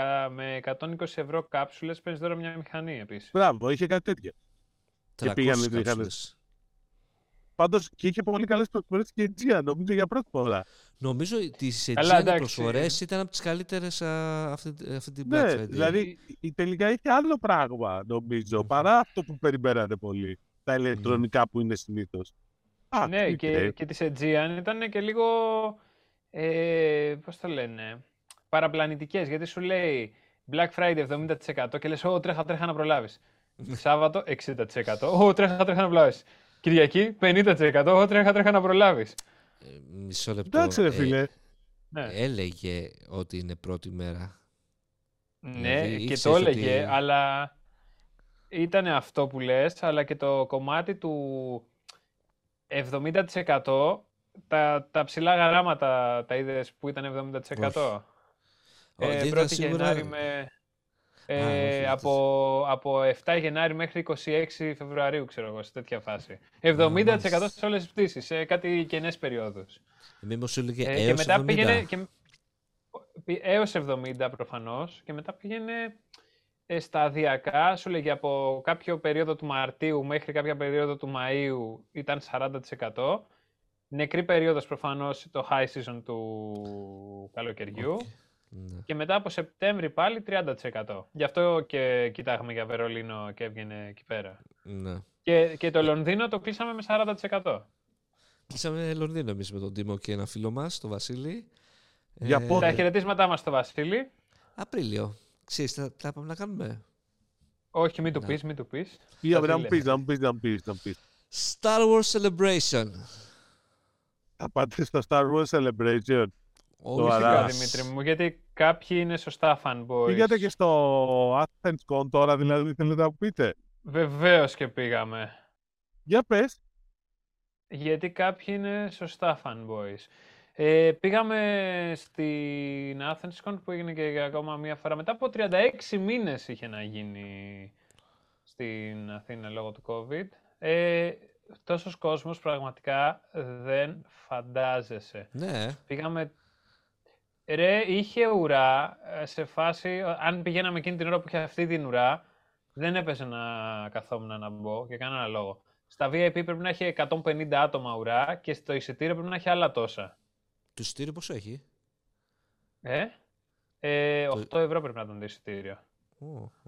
120 ευρώ κάψουλες παίρνεις τώρα μια μηχανή επίσης. Μπράβο, είχε κάτι τέτοια. Και πήγαν οι μηχανές. Πάντως και είχε πολύ καλές προσφορές και η Aegean, νομίζω για πρώτη φορά. Νομίζω ότι οι Aegean προσφορές ήταν από τις καλύτερες αυτή την πλατφόρμα. Ναι, δηλαδή τελικά είχε άλλο πράγμα, νομίζω, παρά αυτό που περιμένατε πολύ. Τα ηλεκτρονικά που είναι συνήθως. Ναι, και της Aegean ήταν και λίγο, πώς το λένε, παραπλανητικές, γιατί σου λέει Black Friday 70% και λες τρέχα να προλάβεις. Σάββατο 60%, τρέχα να προλάβεις. Κυριακή 50%, τρέχα να προλάβεις. Μισό λεπτό. Εντάξει, ρε φίλε. Έλεγε ότι είναι πρώτη μέρα. Ναι, δηλαδή, και το έλεγε, ότι... αλλά ήταν αυτό που λες, αλλά και το κομμάτι του 70%, τα ψηλά γαράματα τα είδες που ήταν 70%. Πρώτη Γενάρη με... από 7 Γενάρη μέχρι 26 Φεβρουαρίου, ξέρω εγώ, σε τέτοια φάση. 70% σε όλες τις πτήσεις, σε κάτι κενές περιόδους. Μήπως σου έλεγε έως 70%. Και μετά πήγαινε έως 70% προφανώς, και μετά πήγαινε σταδιακά, σου λέγει από κάποιο περίοδο του Μαρτίου μέχρι κάποια περίοδο του Μαΐου ήταν 40%. Νεκρή περίοδος προφανώς, το high season του καλοκαιριού. Okay. Ναι. Και μετά από Σεπτέμβρη πάλι 30%. Γι' αυτό και κοιτάγαμε για Βερολίνο και έβγαινε εκεί πέρα. Ναι. Και το Λονδίνο το κλείσαμε με 40%. Κλείσαμε Λονδίνο εμείς με τον Τίμο και ένα φίλο μας, τον Βασίλη. Για πότε? Τα χαιρετίσματά μας στο Βασίλη. Απρίλιο. Ξέρεις, τα πάμε να κάνουμε. Όχι, μην του πεις, μην του πεις. Να μου πεις. Star Wars Celebration. Θα πάτε στο Star Wars Celebration? Όχι, Δημήτρη μου, γιατί κάποιοι είναι σωστά fanboys. Πήγατε και στο Athens Con τώρα, δηλαδή, θέλετε να πείτε? Βεβαίως και πήγαμε. Για πες. Γιατί κάποιοι είναι σωστά fanboys. Πήγαμε στην Athens Con που έγινε και ακόμα μία φορά. Μετά από 36 μήνες είχε να γίνει στην Αθήνα λόγω του COVID. Τόσος κόσμος πραγματικά δεν φαντάζεσαι. Ναι. Πήγαμε... είχε ουρά σε φάση, αν πηγαίναμε εκείνη την ώρα που είχε αυτή την ουρά, δεν έπαιζε να καθόμουν να μπω για κανένα λόγο. Στα VIP πρέπει να έχει 150 άτομα ουρά και στο εισιτήριο πρέπει να έχει άλλα τόσα. Το εισιτήριο πόσο έχει? 8 ευρώ πρέπει να ήταν το εισιτήριο.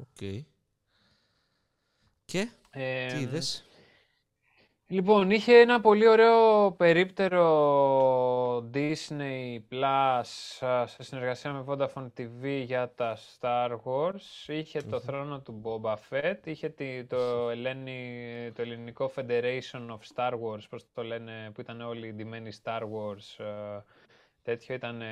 Okay. Και τι είδες? Λοιπόν, είχε ένα πολύ ωραίο περίπτερο Disney Plus σε συνεργασία με Vodafone TV για τα Star Wars. Είχε το θρόνο του Boba Fett, είχε το ελληνικό Federation of Star Wars, πώς το λένε, που ήταν όλοι ντυμένοι Star Wars. Τέτοιο ήταν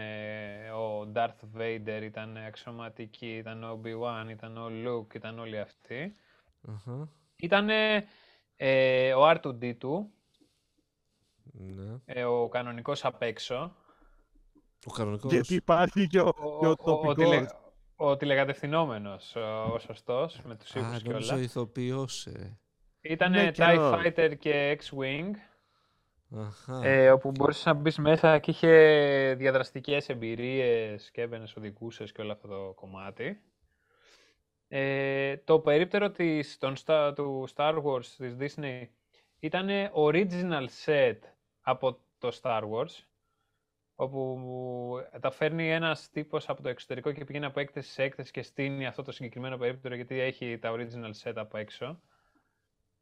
ο Darth Vader, ήταν αξιωματική, ήταν ο M1, ήταν ο Luke, ήταν όλοι αυτοί. Ήτανε... ο R2D2, ναι. Ο κανονικός απ' έξω. Ο κανονικός. Γιατί υπάρχει και ο τοπικός. Ο τηλεκατευθυνόμενος, ο σωστός, με τους ήχους και όλα. Νομίζω ηθοποιός. Ήτανε TIE Fighter και X-Wing, όπου μπορούσες να μπεις μέσα και είχε διαδραστικές εμπειρίες και έμπαινες, οδηγούσες και όλο αυτό το κομμάτι. Το περίπτερο του Star Wars της Disney ήταν original set από το Star Wars, όπου τα φέρνει ένας τύπος από το εξωτερικό και πηγαίνει από έκθεση σε έκθεση και στείνει αυτό το συγκεκριμένο περίπτερο, γιατί έχει τα original set από έξω,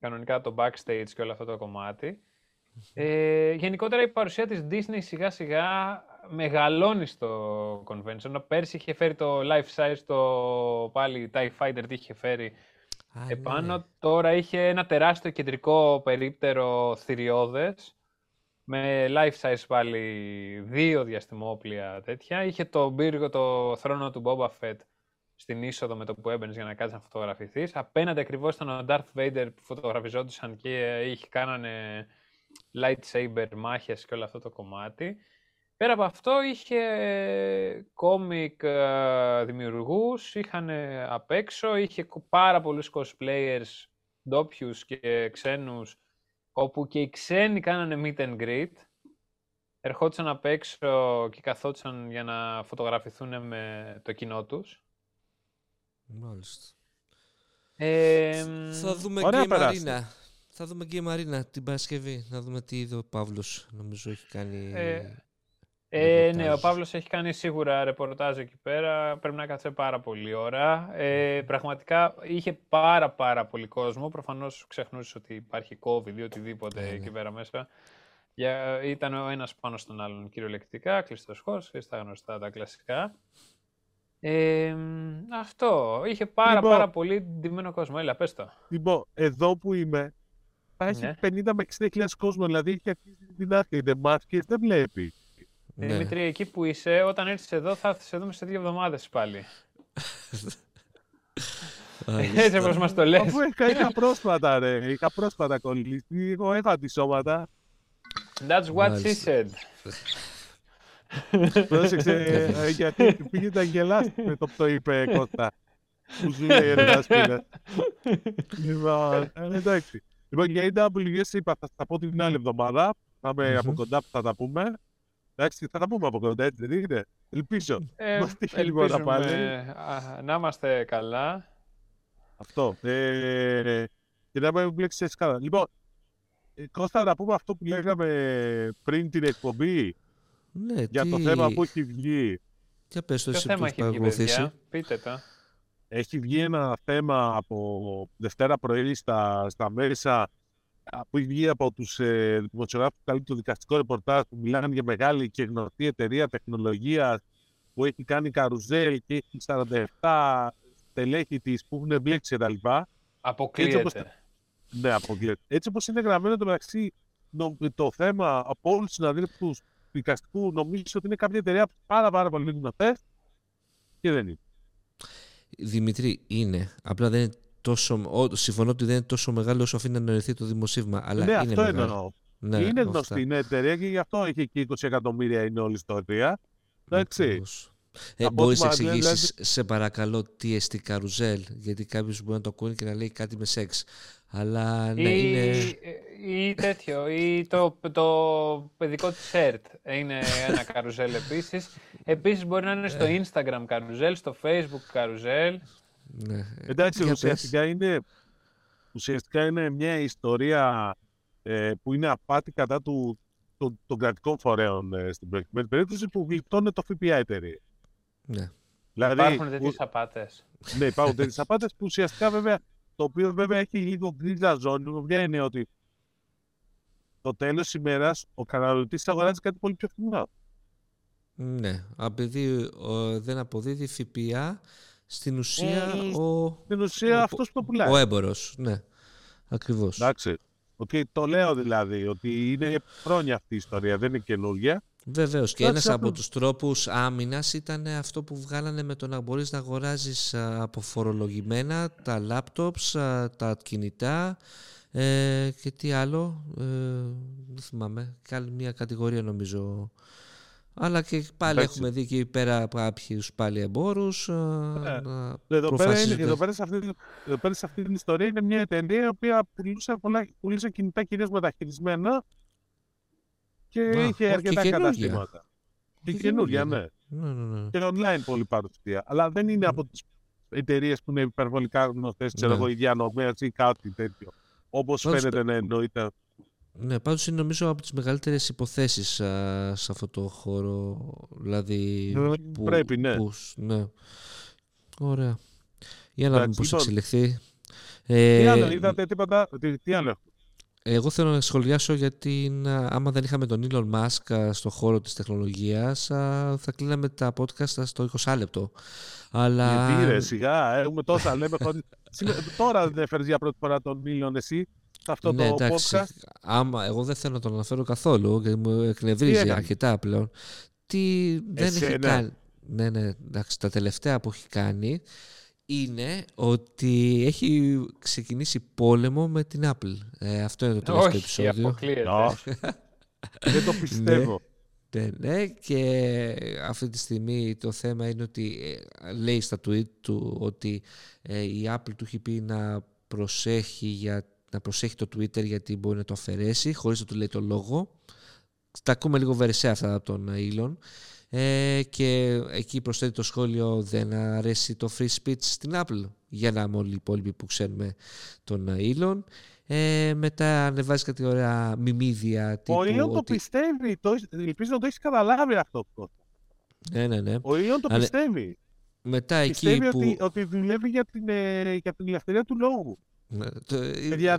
κανονικά το backstage και όλο αυτό το κομμάτι. Γενικότερα η παρουσία της Disney σιγά σιγά μεγαλώνει στο convention. Πέρσι είχε φέρει το life size, το πάλι TIE Fighter τι είχε φέρει επάνω. Ναι. Τώρα είχε ένα τεράστιο κεντρικό περίπτερο θηριώδες, με life size πάλι δύο διαστημόπλια τέτοια. Είχε το πύργο, το θρόνο του Boba Fett στην είσοδο με το που έμπαινες για να κάτσεις να φωτογραφηθείς. Απέναντι ακριβώς ήταν ο Darth Vader που φωτογραφιζόντουσαν και είχε κάνανε lightsaber μάχες και όλο αυτό το κομμάτι. Πέρα από αυτό είχε κόμικ δημιουργούς, είχαν απ' έξω, είχε πάρα πολλούς cosplayers ντόπιους και ξένους, όπου και οι ξένοι κάνανε meet and greet, ερχόντουσαν απ' έξω και καθόντουσαν για να φωτογραφηθούν με το κοινό τους. Μάλιστα. Θα δούμε και η Μαρίνα την Παρασκευή, να δούμε τι είδε ο Παύλος, νομίζω έχει κάνει... ναι, ο Παύλος έχει κάνει σίγουρα ρεπορτάζ εκεί πέρα, πρέπει να κάτσε πάρα πολύ ώρα. Πραγματικά είχε πάρα πολύ κόσμο, προφανώς ξεχνούσε ότι υπάρχει COVID ή οτιδήποτε εκεί πέρα μέσα. Ήταν ο ένας πάνω στον άλλον κυριολεκτικά, κλειστός χώρος, στα γνωστά τα κλασικά. Αυτό, είχε πάρα πολύ ντυμένο κόσμο, έλα πες το. Λοιπόν, εδώ που είμαι, θα έχει 50 με 60.000 κόσμο, δηλαδή έχει αρχίσει την άρχη, είναι μάσκες, δεν βλέπει. Δημήτρη, εκεί που είσαι, όταν έρθεις εδώ, θα σε δούμε σε 2 εβδομάδες πάλι. Έτσι όπως μας το λες. Αφού είχα πρόσφατα, ρε. Είχα πρόσφατα κολλήσει. Εγώ έχω αντισώματα. That's what she said. Πρόσεξε, γιατί πήγε να γελάσει με το που το είπε Κώστα. Που ζουν οι εργασπίνες. Λοιπόν, εντάξει. Λοιπόν, για AWS είπα, θα τα πω την άλλη εβδομάδα. Θα είμαι από κοντά που θα τα πούμε. Εντάξει, θα τα πούμε από κοντά, έτσι δεν είναι. Ελπίζω. Να είμαστε καλά. Αυτό. Και να μην μπλέξεις σκάλα. Λοιπόν, Κώστα, να πούμε αυτό που λέγαμε πριν την εκπομπή. Ναι, για το θέμα που έχει βγει. Για πες το εσύ που θα βοηθήσει. Πείτε τα. Έχει βγει ένα θέμα από Δευτέρα πρωί στα μέσα, που έχει βγει από τους δημοσιογράφους που καλούν το δικαστικό ρεπορτάζ, που μιλάνε για μεγάλη και γνωστή εταιρεία τεχνολογίας που έχει κάνει καρουζέλ και έχει 47 στελέχη της που έχουν εμπλέξει κτλ. Αποκλείεται. Ναι, αποκλείεται. Έτσι όπως είναι γραμμένο το μεταξύ το θέμα από όλους τους συναδέλφους του δικαστικού, νομίζω ότι είναι κάποια εταιρεία πάρα πολύ γνωστές και δεν είναι. Δημητρή, είναι. Απλά δεν είναι. Συμφωνώ ότι δεν είναι τόσο μεγάλο όσο αφήνει να νοηθεί το δημοσίευμα. Αλλά ναι, είναι αυτό μεγάλο. Εννοώ. Ναι, είναι γνωστή η εταιρεία και γι' αυτό έχει και 20 εκατομμύρια είναι όλη η ιστορία. Εντάξει. Μπορείς να εξηγήσεις, σε παρακαλώ, τι εστί καρουζέλ, γιατί κάποιος μπορεί να το ακούει και να λέει κάτι με σεξ. Αλλά ναι, ή τέτοιο, ή το παιδικό της σερτ είναι ένα καρουζέλ επίσης. Επίσης μπορεί να είναι στο Instagram καρουζέλ, στο Facebook καρουζέλ. Ναι. Εντάξει, ουσιαστικά είναι μια ιστορία που είναι απάτη κατά των κρατικών φορέων στην προκειμένη περίπτωση, που γλιτώνε το ΦΠΑ εταιρεία. Ναι. Δηλαδή, υπάρχουν τέτοιες απάτες. Ναι, υπάρχουν τέτοιες απάτες που ουσιαστικά βέβαια, το οποίο βέβαια έχει λίγο γκρίζα ζώνη. Ποια είναι ότι το τέλος της ημέρας ο καταναλωτής αγοράζει κάτι πολύ πιο φθηνό. Ναι, επειδή δεν αποδίδει ΦΠΑ. Στην ουσία, αυτός που το πουλάει. Ο έμπορος, ναι. Ακριβώς. Εντάξει. Το λέω δηλαδή ότι είναι χρόνια αυτή η ιστορία, δεν είναι καινούργια. Βεβαίως. Και ένας από τους τρόπους άμυνας ήταν αυτό που βγάλανε με το να μπορείς να αγοράζεις αποφορολογημένα τα λάπτοψ, τα κινητά και τι άλλο. Δεν θυμάμαι. Και άλλη μια κατηγορία νομίζω. Αλλά και πάλι έχουμε δει και πέρα κάποιους πάλι εμπόρους. Εδώ πέρα σε αυτή την ιστορία είναι μια εταιρεία η οποία πουλούσε κινητά κυρίως μεταχειρισμένα και είχε αρκετά καταστήματα. Και καινούργια, ναι. Και online πολύ παρουσία. Αλλά δεν είναι από τις εταιρείες που είναι υπερβολικά γνωστές, ξέρω εγώ, η διανομέα ή κάτι τέτοιο. Όπως φαίνεται να εννοείται. Ναι, πάντως είναι νομίζω από τις μεγαλύτερες υποθέσεις σε αυτό το χώρο, δηλαδή... Πρέπει, ναι. Ωραία. Για να δούμε πώς εξελιχθεί. Τι άλλο είδατε, τίποτα, τι άλλο. Εγώ θέλω να σχολιάσω γιατί άμα δεν είχαμε τον Elon Musk στον χώρο της τεχνολογίας θα κλείναμε τα podcast στο 20 λεπτό. Αλλά... Γιατί ρε σιγά, έχουμε τόσα λέμε. Τώρα δεν φέρεις για πρώτη φορά τον Elon εσύ σε αυτό το podcast. Άμα, εγώ δεν θέλω να τον αναφέρω καθόλου γιατί μου εκνευρίζει αρκετά πλέον. Τι δεν έχει κάνει. Ναι, ναι, εντάξει, τα τελευταία που έχει κάνει είναι ότι έχει ξεκινήσει πόλεμο με την Apple. Αυτό είναι το τελευταίο επεισόδιο. Δεν το πιστεύω. Ναι, ναι, και αυτή τη στιγμή το θέμα είναι ότι λέει στα tweet του ότι η Apple του έχει πει να προσέχει το Twitter γιατί μπορεί να το αφαιρέσει χωρίς να του λέει το λόγο. Τα ακούμε λίγο βερεσέ αυτά από τον Elon. Και εκεί προσθέτει το σχόλιο δεν αρέσει το free speech στην Apple για να με όλοι οι υπόλοιποι που ξέρουμε τον Elon. Μετά ανεβάζει κάτι ωραία μιμίδια. Ο Elon το πιστεύει, ελπίζω να το έχεις καταλάβει αυτό. Ναι. Ο Elon το πιστεύει. Μετά πιστεύει εκεί ότι δουλεύει για την ελευθερία του λόγου.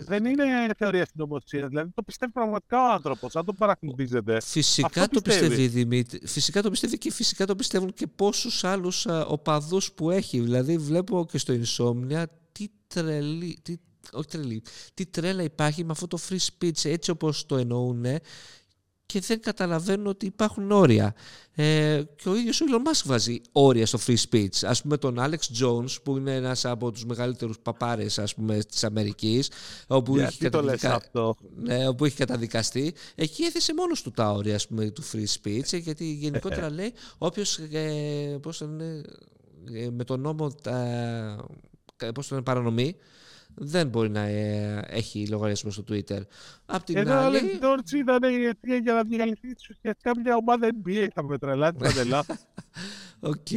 Δεν είναι θεωρία συνωμοσίας, δηλαδή το πιστεύει πραγματικά ο άνθρωπος, αν τον παρακολουθήσετε. Φυσικά το πιστεύει η Δημήτρη, φυσικά το πιστεύει και φυσικά το πιστεύουν και πόσους άλλους οπαδούς που έχει. Δηλαδή βλέπω και στο Insomnia τι τρέλα υπάρχει με αυτό το free speech έτσι όπως το εννοούν και δεν καταλαβαίνουν ότι υπάρχουν όρια. Και ο ίδιος ο Elon Musk βάζει όρια στο free speech. Ας πούμε τον Alex Jones που είναι ένας από τους μεγαλύτερους παπάρες ας πούμε της Αμερικής όπου έχει καταδικαστεί. Εκεί έθεσε μόνος του τα όρια ας πούμε, του free speech γιατί γενικότερα λέει όποιος με τον νόμο παρανομή δεν μπορεί να έχει λογαριασμό στο Twitter. Απ' την άλλη... Εδώ ο George ήταν η αιτία για να διαλυθεί ουσιαστικά μια ομάδα NBA. Θα με τρελάσει τα τελά. Οκ.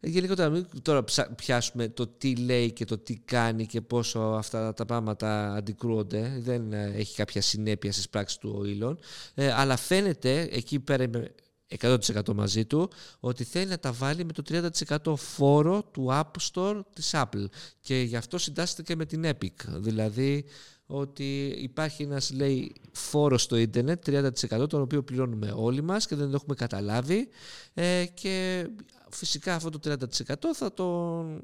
Γενικότερα, μην τώρα πιάσουμε το τι λέει και το τι κάνει και πόσο αυτά τα πράγματα αντικρούονται. Δεν έχει κάποια συνέπεια στις πράξεις του ο Elon. Αλλά φαίνεται, εκεί πέρα είμαι 100% μαζί του, ότι θέλει να τα βάλει με το 30% φόρο του App Store της Apple. Και γι' αυτό συντάσσεται και με την Epic. Δηλαδή ότι υπάρχει ένας, λέει, φόρος στο ίντερνετ, 30%, τον οποίο πληρώνουμε όλοι μας και δεν το έχουμε καταλάβει. Και φυσικά αυτό το 30% θα τον...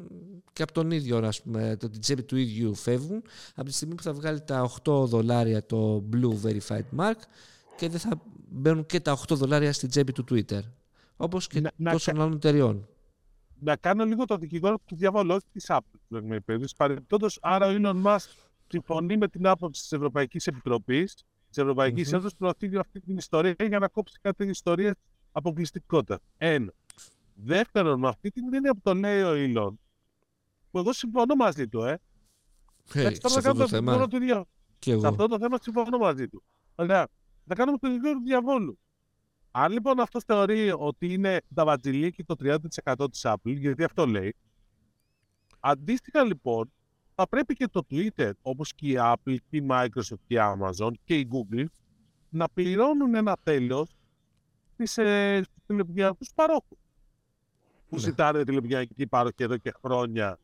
και από τον ίδιο, ας πούμε, την τσέπη του ίδιου φεύγουν, από τη στιγμή που θα βγάλει τα $8 το Blue Verified Mark και δεν θα μπαίνουν και τα $8 στην τσέπη του Twitter. Όπως και τόσων άλλων εταιριών. Να κάνω λίγο το δικηγόρο του διαβόλου της Apple. Παρεμπιπτόντως, άρα ο Elon Musk συμφωνεί με την άποψη της Ευρωπαϊκής Επιτροπής, της Ευρωπαϊκής Ένωσης, προωθεί αυτή την ιστορία για να κόψει κάτι ιστορίες αποκλειστικότητα. Ένα. Δεύτερον, με αυτή την έννοια που το λέει ο Elon, που εγώ συμφωνώ μαζί του, σε αυτό το θέμα συμφωνώ μαζί του. Ωραία. Να κάνουμε το δικηγόρο του διαβόλου. Αν λοιπόν αυτό θεωρεί ότι είναι τα βατζιλίκη το 30% της Apple, γιατί αυτό λέει, αντίστοιχα λοιπόν θα πρέπει και το Twitter, όπως και η Apple, και η Microsoft, και η Amazon και η Google, να πληρώνουν ένα τέλος στις τηλεπικοινωνιακούς παρόχους. Που ζητάνε τηλεπικοινωνιακοί παρόχοι εδώ και χρόνια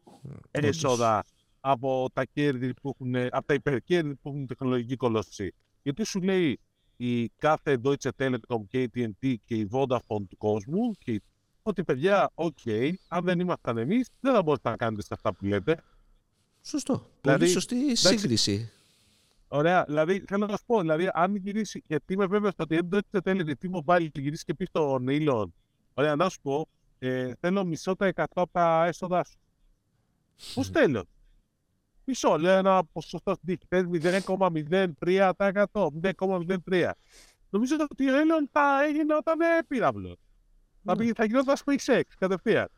έσοδα από τα κέρδη που έχουν, από τα υπερκέρδη που έχουν τεχνολογική κολοσσή. Γιατί σου λέει η κάθε Deutsche Telekom και η AT&T και η Vodafone του κόσμου και ότι παιδιά, αν δεν ήμασταν εμείς δεν θα μπορούσατε να κάνετε σε αυτά που λέτε. Σωστό. Δηλαδή, πολύ σωστή σύγκριση. Ωραία. Δηλαδή, θέλω να σου πω, δηλαδή, αν γυρίσει, γιατί είμαι βέβαιος ότι η Deutsche Telekom πάλι γυρίσει και πει στον Elon, ωραία, να σου πω, θέλω 0.5% από τα έσοδά σου. Πώς θέλω. Μισό, λέω ένα ποσοστό δείχτες 0,03%. 0,03. Νομίζω ότι ο Elon θα έγινε όταν πύραυλο. Θα γινόταν SpaceX κατευθείαν.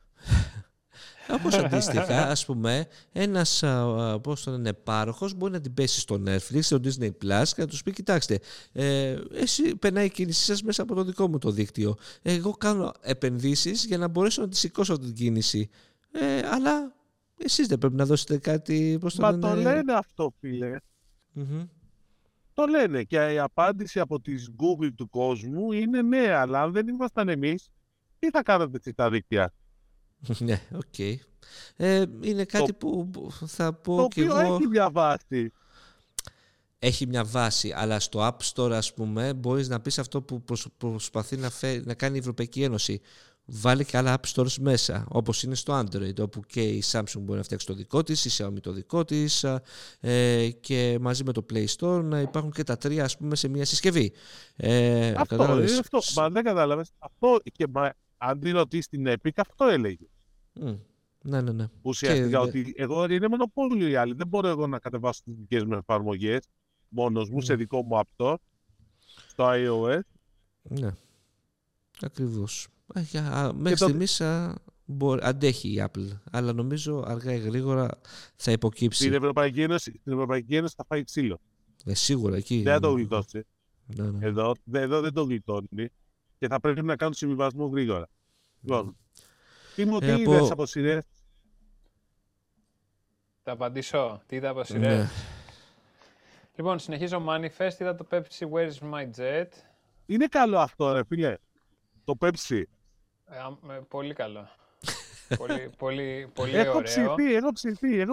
Όπως αντίστοιχα, ας πούμε, ένας πάροχος μπορεί να την πέσει στο Netflix, στο Disney Plus και να τους πει: Κοιτάξτε, εσύ περνάει η κίνησή σας μέσα από το δικό μου το δίκτυο. Εγώ κάνω επενδύσεις για να μπορέσω να τη σηκώσω την κίνηση. Αλλά. Εσείς δεν πρέπει να δώσετε κάτι... το λένε αυτό, φίλε. Το λένε. Και η απάντηση από τις Google του κόσμου είναι ναι, αλλά αν δεν ήμασταν εμείς, τι θα κάνατε τα δίκτυα. Ναι, οκ. Είναι κάτι που θα πω το και εγώ... Το οποίο έχει διαβάσει. έχει μια βάση, αλλά στο App Store, ας πούμε, μπορείς να πεις αυτό που προσπαθεί να κάνει η Ευρωπαϊκή Ένωση. Βάλει και άλλα App Stores μέσα, όπως είναι στο Android, όπου και η Samsung μπορεί να φτιάξει το δικό της, η Xiaomi το δικό της, και μαζί με το Play Store να υπάρχουν και τα τρία, ας πούμε, σε μια συσκευή. Αυτό. Μα δεν κατάλαβες. Αυτό και αν την ρωτήσεις στην Epic, αυτό έλεγε. Ναι. Ουσιαστικά ότι εγώ είναι μονοπόλιο οι άλλοι. Δεν μπορώ εγώ να κατεβάσω τις δικές μου εφαρμογές μόνος μου σε δικό μου App Store, στο iOS. Ναι, ακριβώς. Μέχρι στιγμής αντέχει η Apple, αλλά νομίζω αργά ή γρήγορα θα υποκύψει. Στην Ευρωπαϊκή Ένωση θα φάει ξύλο. Σίγουρα εκεί. Δεν θα το γλιτώσει. Ναι. Εδώ δεν το γλιτώνει και θα πρέπει να κάνουν συμβιβασμό γρήγορα. Λοιπόν, τι μου είδες από σειρές? Θα απαντήσω. Τι είδα από σειρές? Ναι. Λοιπόν, συνεχίζω Manifest, είδα το Pepsi Where's My Jet. Είναι καλό αυτό, ρε φίλε. Το Pepsi. Πολύ καλό. πολύ ωραίο. Έχω ψηθεί.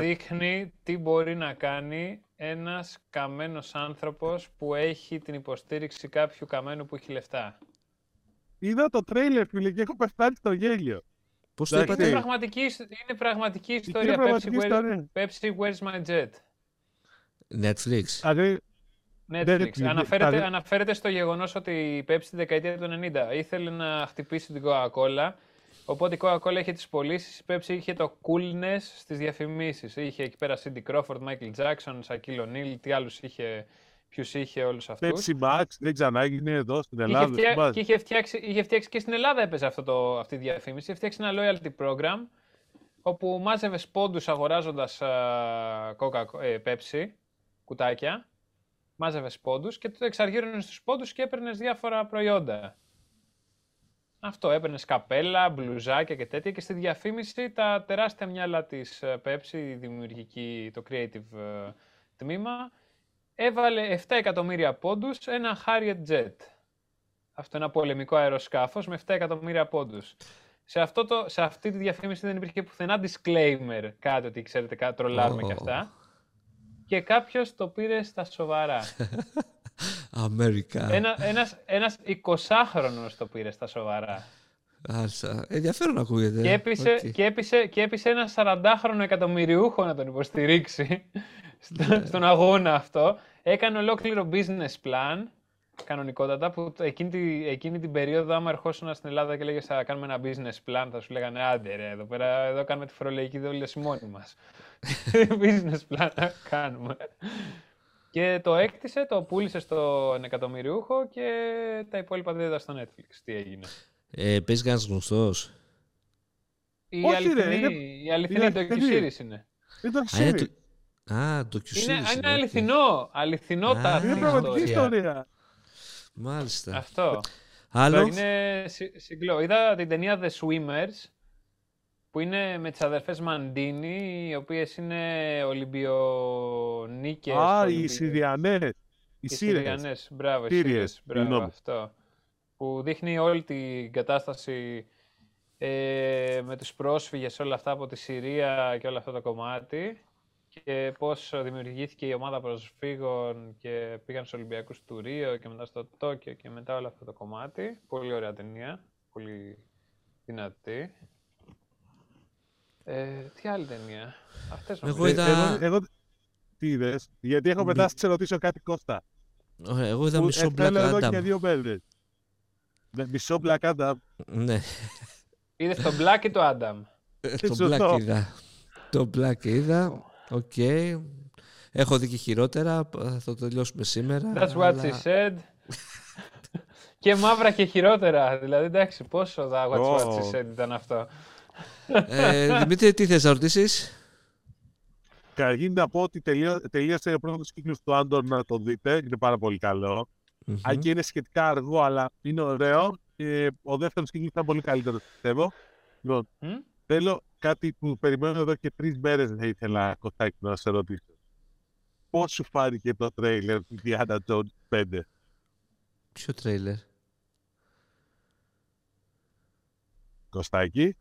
Δείχνει τι μπορεί να κάνει ένας καμένος άνθρωπος που έχει την υποστήριξη κάποιου καμένου που έχει λεφτά. Είδα το τρέιλερ, φίλε, και έχω πεθάνει στο γέλιο. Πώς το είπατε? Είναι πραγματική ιστορία. Pepsi Where's My Jet. Netflix. Netflix. Αναφέρεται στο γεγονός ότι η Pepsi τη δεκαετία του 90 ήθελε να χτυπήσει την Coca-Cola, οπότε η Coca-Cola είχε τις πωλήσεις, η Pepsi είχε το coolness στις διαφημίσεις. Είχε εκεί πέρα Cindy Crawford, Michael Jackson, Shaquille O'Neal, τι άλλους είχε, ποιους είχε όλους αυτούς. Pepsi Max, δεν ξανά έγινε εδώ στην Ελλάδα. Είχε φτιάξει και στην Ελλάδα έπαιζε αυτή η διαφήμιση, είχε φτιάξει ένα loyalty program όπου μάζευε πόντους αγοράζοντας Pepsi κουτάκια. Μάζευες πόντους και τότε εξαργύρωνες τους πόντους και έπαιρνες διάφορα προϊόντα. Αυτό, έπαιρνες καπέλα, μπλουζάκια και τέτοια, και στη διαφήμιση τα τεράστια μυαλά της Pepsi, η δημιουργική, το creative τμήμα, έβαλε 7 εκατομμύρια πόντους ένα Harrier Jet. Αυτό ένα πολεμικό αεροσκάφος με 7 εκατομμύρια πόντους. Σε αυτή τη διαφήμιση δεν υπήρχε πουθενά disclaimer, κάτι ότι ξέρετε, τρολάρουμε κι αυτά. Και κάποιος το πήρε στα σοβαρά. Αμερικά. Ένας 20χρονος το πήρε στα σοβαρά. Άλσα. Ενδιαφέρον ακούγεται. Και έπεισε ένα 40χρονο εκατομμυριούχο να τον υποστηρίξει στον αγώνα αυτό. Έκανε ολόκληρο business plan, κανονικότατα, που εκείνη την περίοδο, άμα ερχόσουν στην Ελλάδα και λέγες θα κάνουμε ένα business plan, θα σου λέγανε άντε ρε, εδώ κάνουμε τη φορολογική δόληση μόνοι μας. Business plan να κάνουμε. Και το έκτισε, το πούλησε στον εκατομμυριούχο και τα υπόλοιπα δεν είδα στο Netflix. Τι έγινε? Πες κανένας γνωστός? Η αληθινή docu-series είναι. Είναι αληθινό τα ιστορία. Μάλιστα. Αυτό. Είναι συγκλώ. Είδα την ταινία The Swimmers, που είναι με τις αδερφές Μαντίνι, οι οποίες είναι Ολυμπιονίκες. Οι Συριανές. Οι Συριανές, μπράβο. Σύριες, μπράβο, αυτό. Που δείχνει όλη την κατάσταση με τους πρόσφυγες, όλα αυτά από τη Συρία και όλο αυτό το κομμάτι, και πώς δημιουργήθηκε η ομάδα προσφύγων και πήγαν στους Ολυμπιακούς του Ρίο και μετά στο Τόκιο και μετά όλο αυτό το κομμάτι. Πολύ ωραία ταινία, πολύ δυνατή. Τι άλλη ταινία? Αυτές νομίζω. Εγώ τι είδες? Γιατί έχω μετά σε ρωτήσω κάτι, Κώστα. Ωραία, εγώ είδα μισό Black Adam. Εδώ και δύο μέρες. Μισό Black Adam. Ναι. Είδες το Black ή το Adam? Το Black είδα. Οκ. Έχω δει και χειρότερα. Θα το τελειώσουμε σήμερα. That's what she said. Και μαύρα και χειρότερα. Δηλαδή, εντάξει, πόσο the what she said ήταν αυτό. Δημήτρη, τι θες να ρωτήσεις? Καταρχήν να πω ότι τελείωσε ο πρώτος κύκλος του Άντορ, να το δείτε, είναι πάρα πολύ καλό. Αν και είναι σχετικά αργό, αλλά είναι ωραίο. Ο δεύτερος κύκλος ήταν πολύ καλύτερο, πιστεύω. Λοιπόν, θέλω κάτι που περιμένω εδώ και 3 μέρες, δεν ήθελα, Κωστάκη, να σε ρωτήσω. Πώς σου φάνηκε το τρέιλερ του Indiana Jones 5? Ποιο τρέιλερ, Κωστάκη?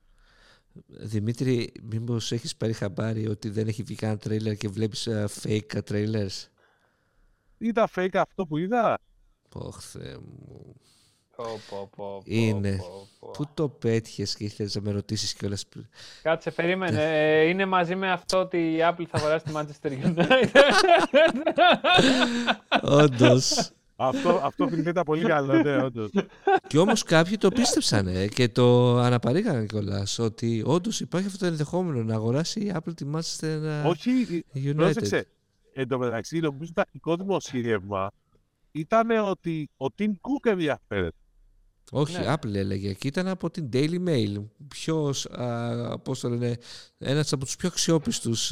Δημήτρη, μήπως έχεις πάρει χαμπάρι ότι δεν έχει βγει κανένα τρέιλερ και βλέπεις fake trailers? Είδα fake αυτό που είδα. Πόχθε μου. Είναι. Πού το πέτυχες και ήθελες να με ρωτήσεις κιόλας. Κάτσε, περίμενε. Είναι μαζί με αυτό ότι η Apple θα αγοράσει τη Manchester United. Όντως. Αυτό φαίνεται πολύ καλό, ναι, όντως. Και όμως κάποιοι το πίστεψαν και το αναπαρήγαν κιόλας ότι όντως υπάρχει αυτό το ενδεχόμενο να αγοράσει η Apple τη Manchester United. Όχι, πρόσεξε. Εν τω μεταξύ, νομίζω το αρχικό δημοσίευμα ήταν ότι ο Tim Cook ενδιαφέρεται. Όχι, ναι. Apple έλεγε και ήταν από την Daily Mail. Ποιος, πώς το λένε, ένας από τους πιο αξιόπιστους,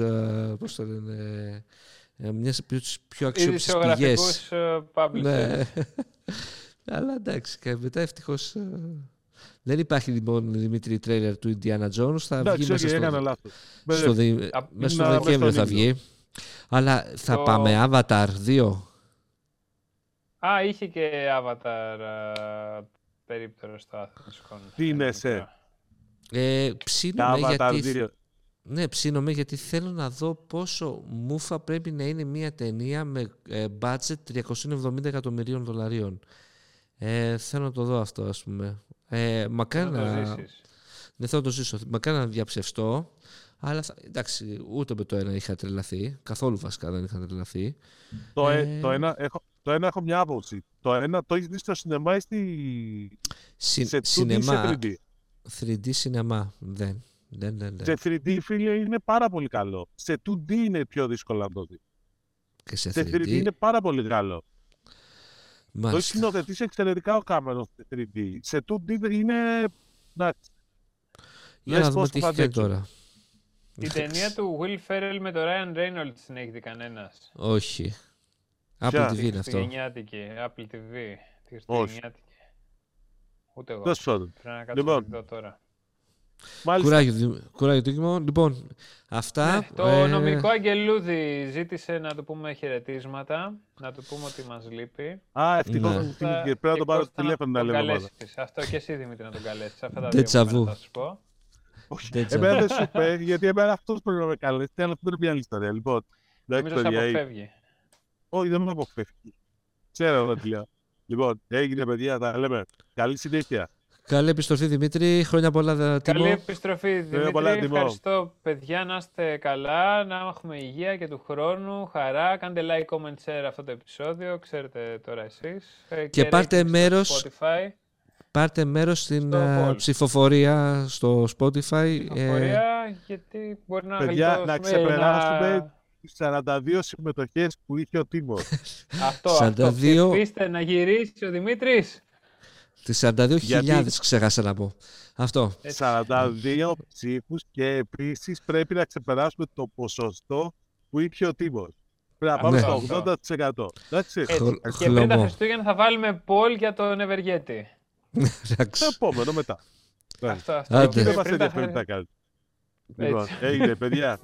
πώς το λένε, μιας από τις πιο αξιόπιστες πηγές. Ναι. Αλλά εντάξει, και μετά ευτυχώς δεν υπάρχει λοιπόν Δημήτρη τρέιλερ του Indiana Jones. Θα βγει μέσα στο Δεκέμβριο θα βγει. Αλλά θα πάμε Avatar 2. Α, είχε και Avatar περίπτερο στο Athens Con. Τι είναι σε. Ψήνομαι γιατί θέλω να δω πόσο μούφα πρέπει να είναι μια ταινία με budget 370 εκατομμυρίων δολαρίων. Θέλω να το δω αυτό, ας πούμε. Μακάρι να... Δεν θέλω να το ζήσω. Μακάρι να διαψευστώ. Αλλά εντάξει, ούτε με το ένα είχα τρελαθεί. Καθόλου βασικά δεν είχα τρελαθεί. Το ένα έχω μια άποψη. Το ένα το έχεις δει στο σινεμά ή σε 2D ή σε 3D. 3D σινεμά. Δεν. Σε 3D, φίλε, είναι πάρα πολύ καλό. Σε 2D είναι πιο δύσκολο να το δει. Και σε 3D είναι πάρα πολύ καλό. Μάλιστα. Το έχει συνοθετήσει εξαιρετικά ο Κάμερον σε 3D. Σε 2D είναι... Για να δούμε τι έχει τώρα. Την ταινία του Will Ferrell με τον Ryan Reynolds την έχει δει κανένας? Όχι. Apple TV είναι αυτό. Apple TV. Τη χριστουγεννιάτικη. Ούτε εγώ. Πρέπει να κάτσω εδώ τώρα. Κουράγιο Δήμο. Λοιπόν, αυτά. Ναι, το νομικό αγγελούδι ζήτησε να του πούμε χαιρετίσματα. Να του πούμε ότι μας λείπει. Α, ευτυχώς. Ναι. Πρέπει να τον πάρω το τηλέφωνο να λέμε όλα. Αυτό και εσύ, Δημήτρη, να τον καλέσεις. Αυτά τα δύο θα σου πω. Εμένα δεν σου πέφτει, γιατί εμένα αυτός πρέπει να με καλέσει. Αλλά αυτό είναι μια άλλη ιστορία. Λοιπόν, νομίζω θα αποφεύγει. Όχι, δεν με αποφεύγει. Ξέρω να τη λέω. Λοιπόν, έγινε παιδιά, τα λέμε. Καλή συνέχεια. Καλή επιστροφή, Δημήτρη. Χρόνια πολλά, Δημήτρη. Καλή επιστροφή, Δημήτρη. Ευχαριστώ, παιδιά. Να είστε καλά, να έχουμε υγεία και του χρόνου. Χαρά. Κάντε like, comment, share αυτό το επεισόδιο. Ξέρετε τώρα εσείς. Και πάρτε μέρος. Πάρτε μέρος στην ψηφοφορία στο Spotify. Γιατί μπορεί να γλιτώσουμε. Να ξεπεράσουμε 42 συμμετοχές που είχε ο Τίμος. Αυτό. Ψηφίστε να γυρίσει ο Δημήτρης. Τις 42.000 ξέχασα να πω. Αυτό. 42 ψήφους και επίσης πρέπει να ξεπεράσουμε το ποσοστό που είχε ο Τίμος. Πρέπει να πάμε στο 80%. Και πριν τα Χριστούγεννα θα βάλουμε poll για τον Ευεργέτη. Το επόμενο μετά. Αυτό. Δεν μας ενδιαφέρει τα κάτι. Λοιπόν, έγινε παιδιά.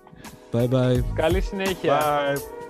Bye bye. Καλή συνέχεια. Bye.